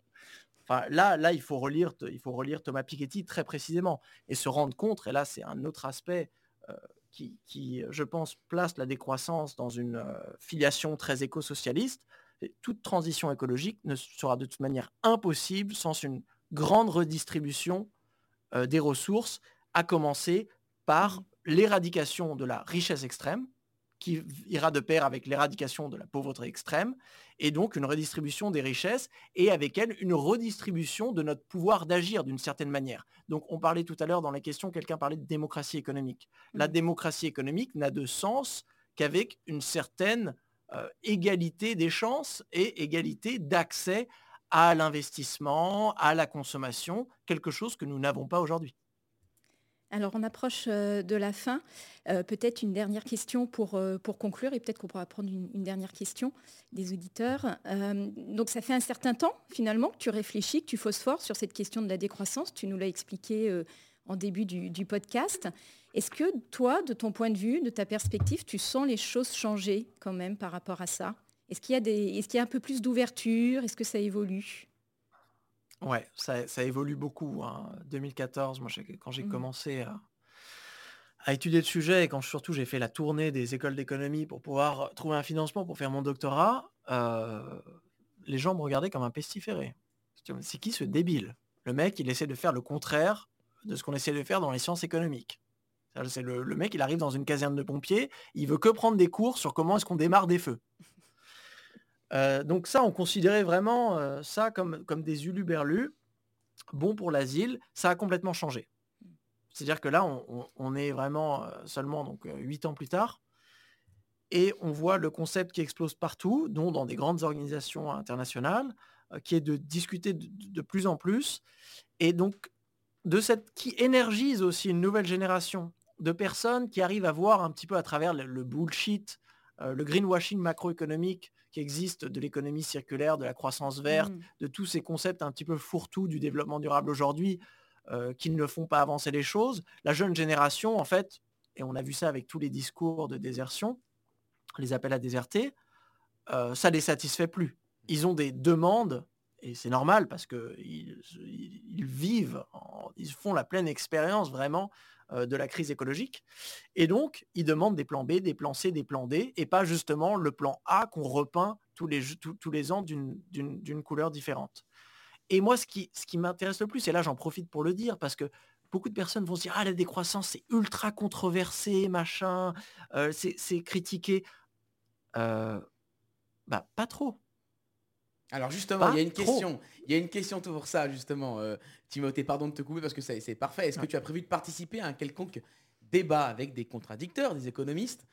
Enfin, là, là il, faut relire, il faut relire Thomas Piketty très précisément et se rendre compte, et là c'est un autre aspect euh, qui, qui, je pense, place la décroissance dans une euh, filiation très éco-socialiste. Et toute transition écologique ne sera de toute manière impossible sans une grande redistribution euh, des ressources, à commencer par l'éradication de la richesse extrême, qui ira de pair avec l'éradication de la pauvreté extrême, et donc une redistribution des richesses, et avec elle, une redistribution de notre pouvoir d'agir d'une certaine manière. Donc on parlait tout à l'heure dans les questions, quelqu'un parlait de démocratie économique. La démocratie économique n'a de sens qu'avec une certaine euh, égalité des chances et égalité d'accès à l'investissement, à la consommation, quelque chose que nous n'avons pas aujourd'hui. Alors, on approche de la fin. Euh, peut-être une dernière question pour, euh, pour conclure, et peut-être qu'on pourra prendre une, une dernière question des auditeurs. Euh, donc, ça fait un certain temps, finalement, que tu réfléchis, que tu phosphores sur cette question de la décroissance. Tu nous l'as expliqué euh, en début du, du podcast. Est-ce que toi, de ton point de vue, de ta perspective, tu sens les choses changer quand même par rapport à ça ? Est-ce qu'il y a des, est-ce qu'il y a un peu plus d'ouverture ? Est-ce que ça évolue ? Oui, ça, ça évolue beaucoup. Hein. deux mille quatorze, moi, quand j'ai commencé à, à étudier le sujet et quand surtout j'ai fait la tournée des écoles d'économie pour pouvoir trouver un financement pour faire mon doctorat, euh, les gens me regardaient comme un pestiféré. C'est qui ce débile ? Le mec, il essaie de faire le contraire de ce qu'on essaie de faire dans les sciences économiques. C'est le, le mec, il arrive dans une caserne de pompiers, il veut que prendre des cours sur comment est-ce qu'on démarre des feux. Euh, donc ça, on considérait vraiment euh, ça comme, comme des uluberlus, bons pour l'asile. Ça a complètement changé. C'est-à-dire que là, on, on, on est vraiment euh, seulement donc, euh, huit ans plus tard, et on voit le concept qui explose partout, dont dans des grandes organisations internationales, euh, qui est de discuter de, de plus en plus, et donc de cette qui énergise aussi une nouvelle génération de personnes qui arrivent à voir un petit peu à travers le, le bullshit, euh, le greenwashing macroéconomique, qui existe de l'économie circulaire, de la croissance verte, mmh. de tous ces concepts un petit peu fourre-tout du développement durable aujourd'hui euh, qui ne font pas avancer les choses. La jeune génération, en fait, et on a vu ça avec tous les discours de désertion, les appels à déserter, euh, ça ne les satisfait plus. Ils ont des demandes, et c'est normal parce qu'ils ils, ils vivent, en, ils font la pleine expérience vraiment euh, de la crise écologique. Et donc, ils demandent des plans B, des plans C, des plans D, et pas justement le plan A qu'on repeint tous les, tous, tous les ans d'une, d'une, d'une couleur différente. Et moi, ce qui, ce qui m'intéresse le plus, et là j'en profite pour le dire, parce que beaucoup de personnes vont se dire « Ah, la décroissance, c'est ultra controversé, machin, euh, c'est, c'est critiqué. Euh, » Bah, pas trop. Alors justement, il y a une question. Il y a une question pour ça, justement. Euh, Timothée, pardon de te couper parce que ça, c'est parfait. Est-ce que tu as prévu de participer à un quelconque débat avec des contradicteurs, des économistes,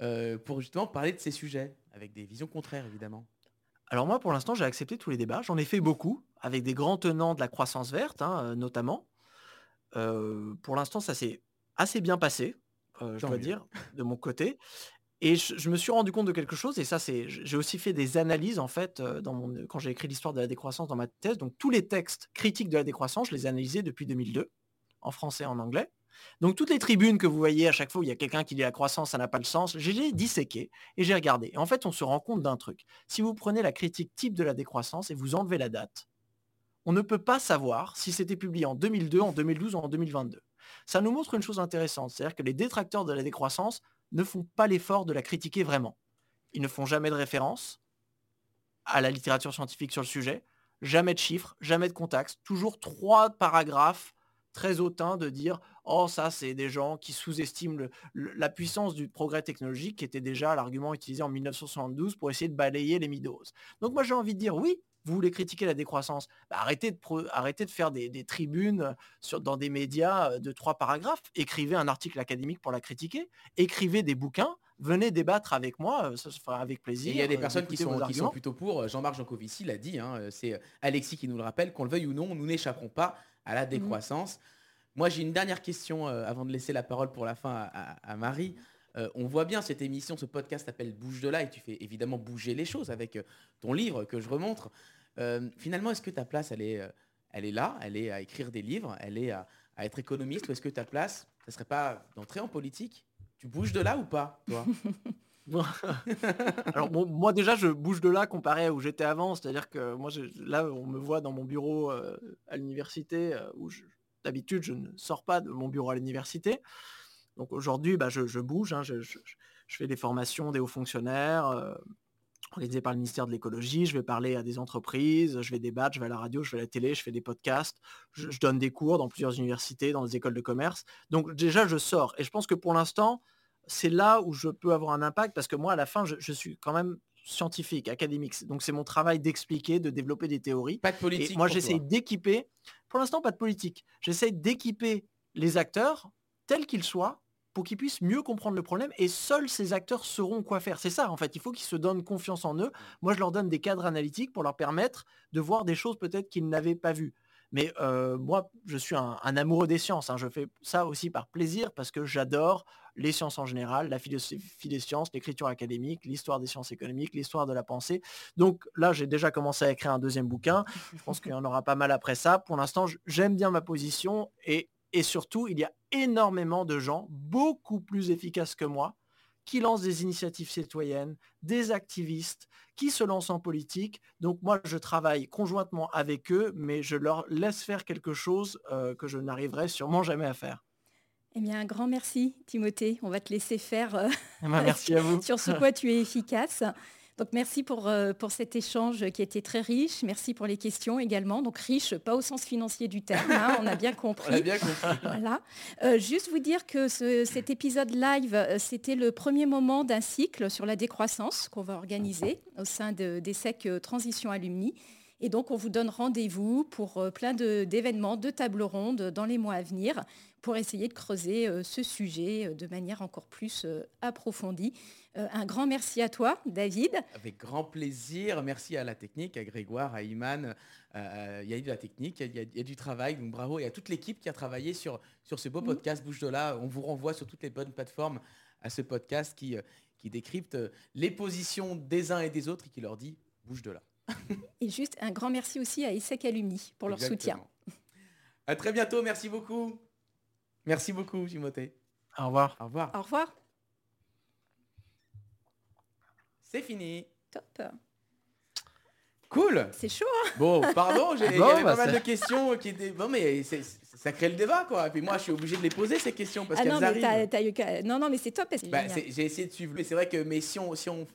euh, pour justement parler de ces sujets, avec des visions contraires, évidemment ? Alors moi, pour l'instant, j'ai accepté tous les débats. J'en ai fait beaucoup, avec des grands tenants de la croissance verte, hein, notamment. Euh, pour l'instant, ça s'est assez bien passé, euh, je dois dire, de mon côté. Et je, je me suis rendu compte de quelque chose, et ça, c'est, j'ai aussi fait des analyses, en fait, dans mon, quand j'ai écrit l'histoire de la décroissance dans ma thèse. Donc, tous les textes critiques de la décroissance, je les ai analysés depuis deux mille deux, en français et en anglais. Donc, toutes les tribunes que vous voyez à chaque fois où il y a quelqu'un qui dit la croissance, ça n'a pas de sens, j'ai, j'ai disséqué et j'ai regardé. Et en fait, on se rend compte d'un truc. Si vous prenez la critique type de la décroissance et vous enlevez la date, on ne peut pas savoir si c'était publié en deux mille deux, en deux mille douze ou en deux mille vingt-deux. Ça nous montre une chose intéressante, c'est-à-dire que les détracteurs de la décroissance ne font pas l'effort de la critiquer vraiment. Ils ne font jamais de référence à la littérature scientifique sur le sujet, jamais de chiffres, jamais de contexte, toujours trois paragraphes très hautains de dire « Oh, ça, c'est des gens qui sous-estiment le, le, la puissance du progrès technologique qui était déjà l'argument utilisé en dix-neuf cent soixante-douze pour essayer de balayer les mid-doses. » Donc moi, j'ai envie de dire « Oui, vous voulez critiquer la décroissance, bah, arrêtez, de pro- arrêtez de faire des, des tribunes sur, dans des médias de trois paragraphes, écrivez un article académique pour la critiquer, écrivez des bouquins, venez débattre avec moi, ça se fera avec plaisir. » Et il y a des personnes qui sont, qui sont plutôt pour, Jean-Marc Jancovici l'a dit, hein, c'est Alexis qui nous le rappelle, qu'on le veuille ou non, nous n'échapperons pas à la décroissance. Mmh. Moi, j'ai une dernière question euh, avant de laisser la parole pour la fin à, à, à Marie. Euh, on voit bien cette émission, ce podcast s'appelle Bouge de là et tu fais évidemment bouger les choses avec euh, ton livre que je remontre. Euh, finalement, est-ce que ta place, elle est, euh, elle est là, elle est à écrire des livres, elle est à, à être économiste, ou est-ce que ta place, ça ne serait pas d'entrer en politique ? Tu bouges de là ou pas, toi ? Alors bon, moi déjà, je bouge de là comparé à où j'étais avant, c'est-à-dire que moi, je, là, on me voit dans mon bureau euh, à l'université, euh, où je, d'habitude, je ne sors pas de mon bureau à l'université. Donc aujourd'hui, bah, je, je bouge, hein, je, je, je fais des formations des hauts fonctionnaires euh, organisées par le ministère de l'écologie, je vais parler à des entreprises, je vais débattre, je vais à la radio, je vais à la télé, je fais des podcasts, je, je donne des cours dans plusieurs universités, dans les écoles de commerce. Donc déjà, je sors. Et je pense que pour l'instant, c'est là où je peux avoir un impact, parce que moi, à la fin, je, je suis quand même scientifique, académique. Donc c'est mon travail d'expliquer, de développer des théories. Pas de politique. Et moi, j'essaye toi. d'équiper, pour l'instant, pas de politique. J'essaye d'équiper les acteurs, tels qu'ils soient, pour qu'ils puissent mieux comprendre le problème, et seuls ces acteurs sauront quoi faire. C'est ça, en fait, il faut qu'ils se donnent confiance en eux. Moi, je leur donne des cadres analytiques pour leur permettre de voir des choses peut-être qu'ils n'avaient pas vues. Mais euh, moi, je suis un, un amoureux des sciences, hein. Je fais ça aussi par plaisir, parce que j'adore les sciences en général, la philosophie des sciences, l'écriture académique, l'histoire des sciences économiques, l'histoire de la pensée. Donc là, j'ai déjà commencé à écrire un deuxième bouquin. Je pense qu'il y en aura pas mal après ça. Pour l'instant, j'aime bien ma position, et Et surtout, il y a énormément de gens, beaucoup plus efficaces que moi, qui lancent des initiatives citoyennes, des activistes, qui se lancent en politique. Donc moi, je travaille conjointement avec eux, mais je leur laisse faire quelque chose euh, que je n'arriverai sûrement jamais à faire. Eh bien, un grand merci, Timothée. On va te laisser faire euh, ben, merci à vous. Sur ce quoi tu es efficace. Donc merci pour, euh, pour cet échange qui était très riche. Merci pour les questions également. Donc riche, pas au sens financier du terme, hein, on a bien compris. On a bien compris. Voilà. Euh, juste vous dire que ce, cet épisode live, euh, c'était le premier moment d'un cycle sur la décroissance qu'on va organiser au sein de, d'ESSEC Transition Alumni. Et donc, on vous donne rendez-vous pour euh, plein de, d'événements, de tables rondes dans les mois à venir, pour essayer de creuser euh, ce sujet euh, de manière encore plus euh, approfondie. Euh, un grand merci à toi, David. Avec grand plaisir. Merci à la technique, à Grégoire, à Iman. Euh, il y a eu de la technique, il y, a, il y a du travail. Donc, bravo. Et à toute l'équipe qui a travaillé sur, sur ce beau podcast, mmh. Bouge de là. On vous renvoie sur toutes les bonnes plateformes à ce podcast qui, euh, qui décrypte les positions des uns et des autres et qui leur dit « Bouge de là ». Et juste un grand merci aussi à ESSEC Alumni pour leur Exactement. soutien. À très bientôt, merci beaucoup. Merci beaucoup, Timothée. Au revoir. Au revoir. Au revoir. C'est fini. Top. Cool. C'est chaud. Hein bon, pardon, j'ai bon, y avait bah, pas mal c'est... de questions qui étaient. Bon, mais c'est, ça crée le débat, quoi. Et puis moi, je suis obligé de les poser ces questions parce ah qu'elles non, mais arrivent. T'as, t'as eu... Non, non, mais c'est top. C'est bah, c'est, j'ai essayé de suivre. Mais c'est vrai que mais si on si on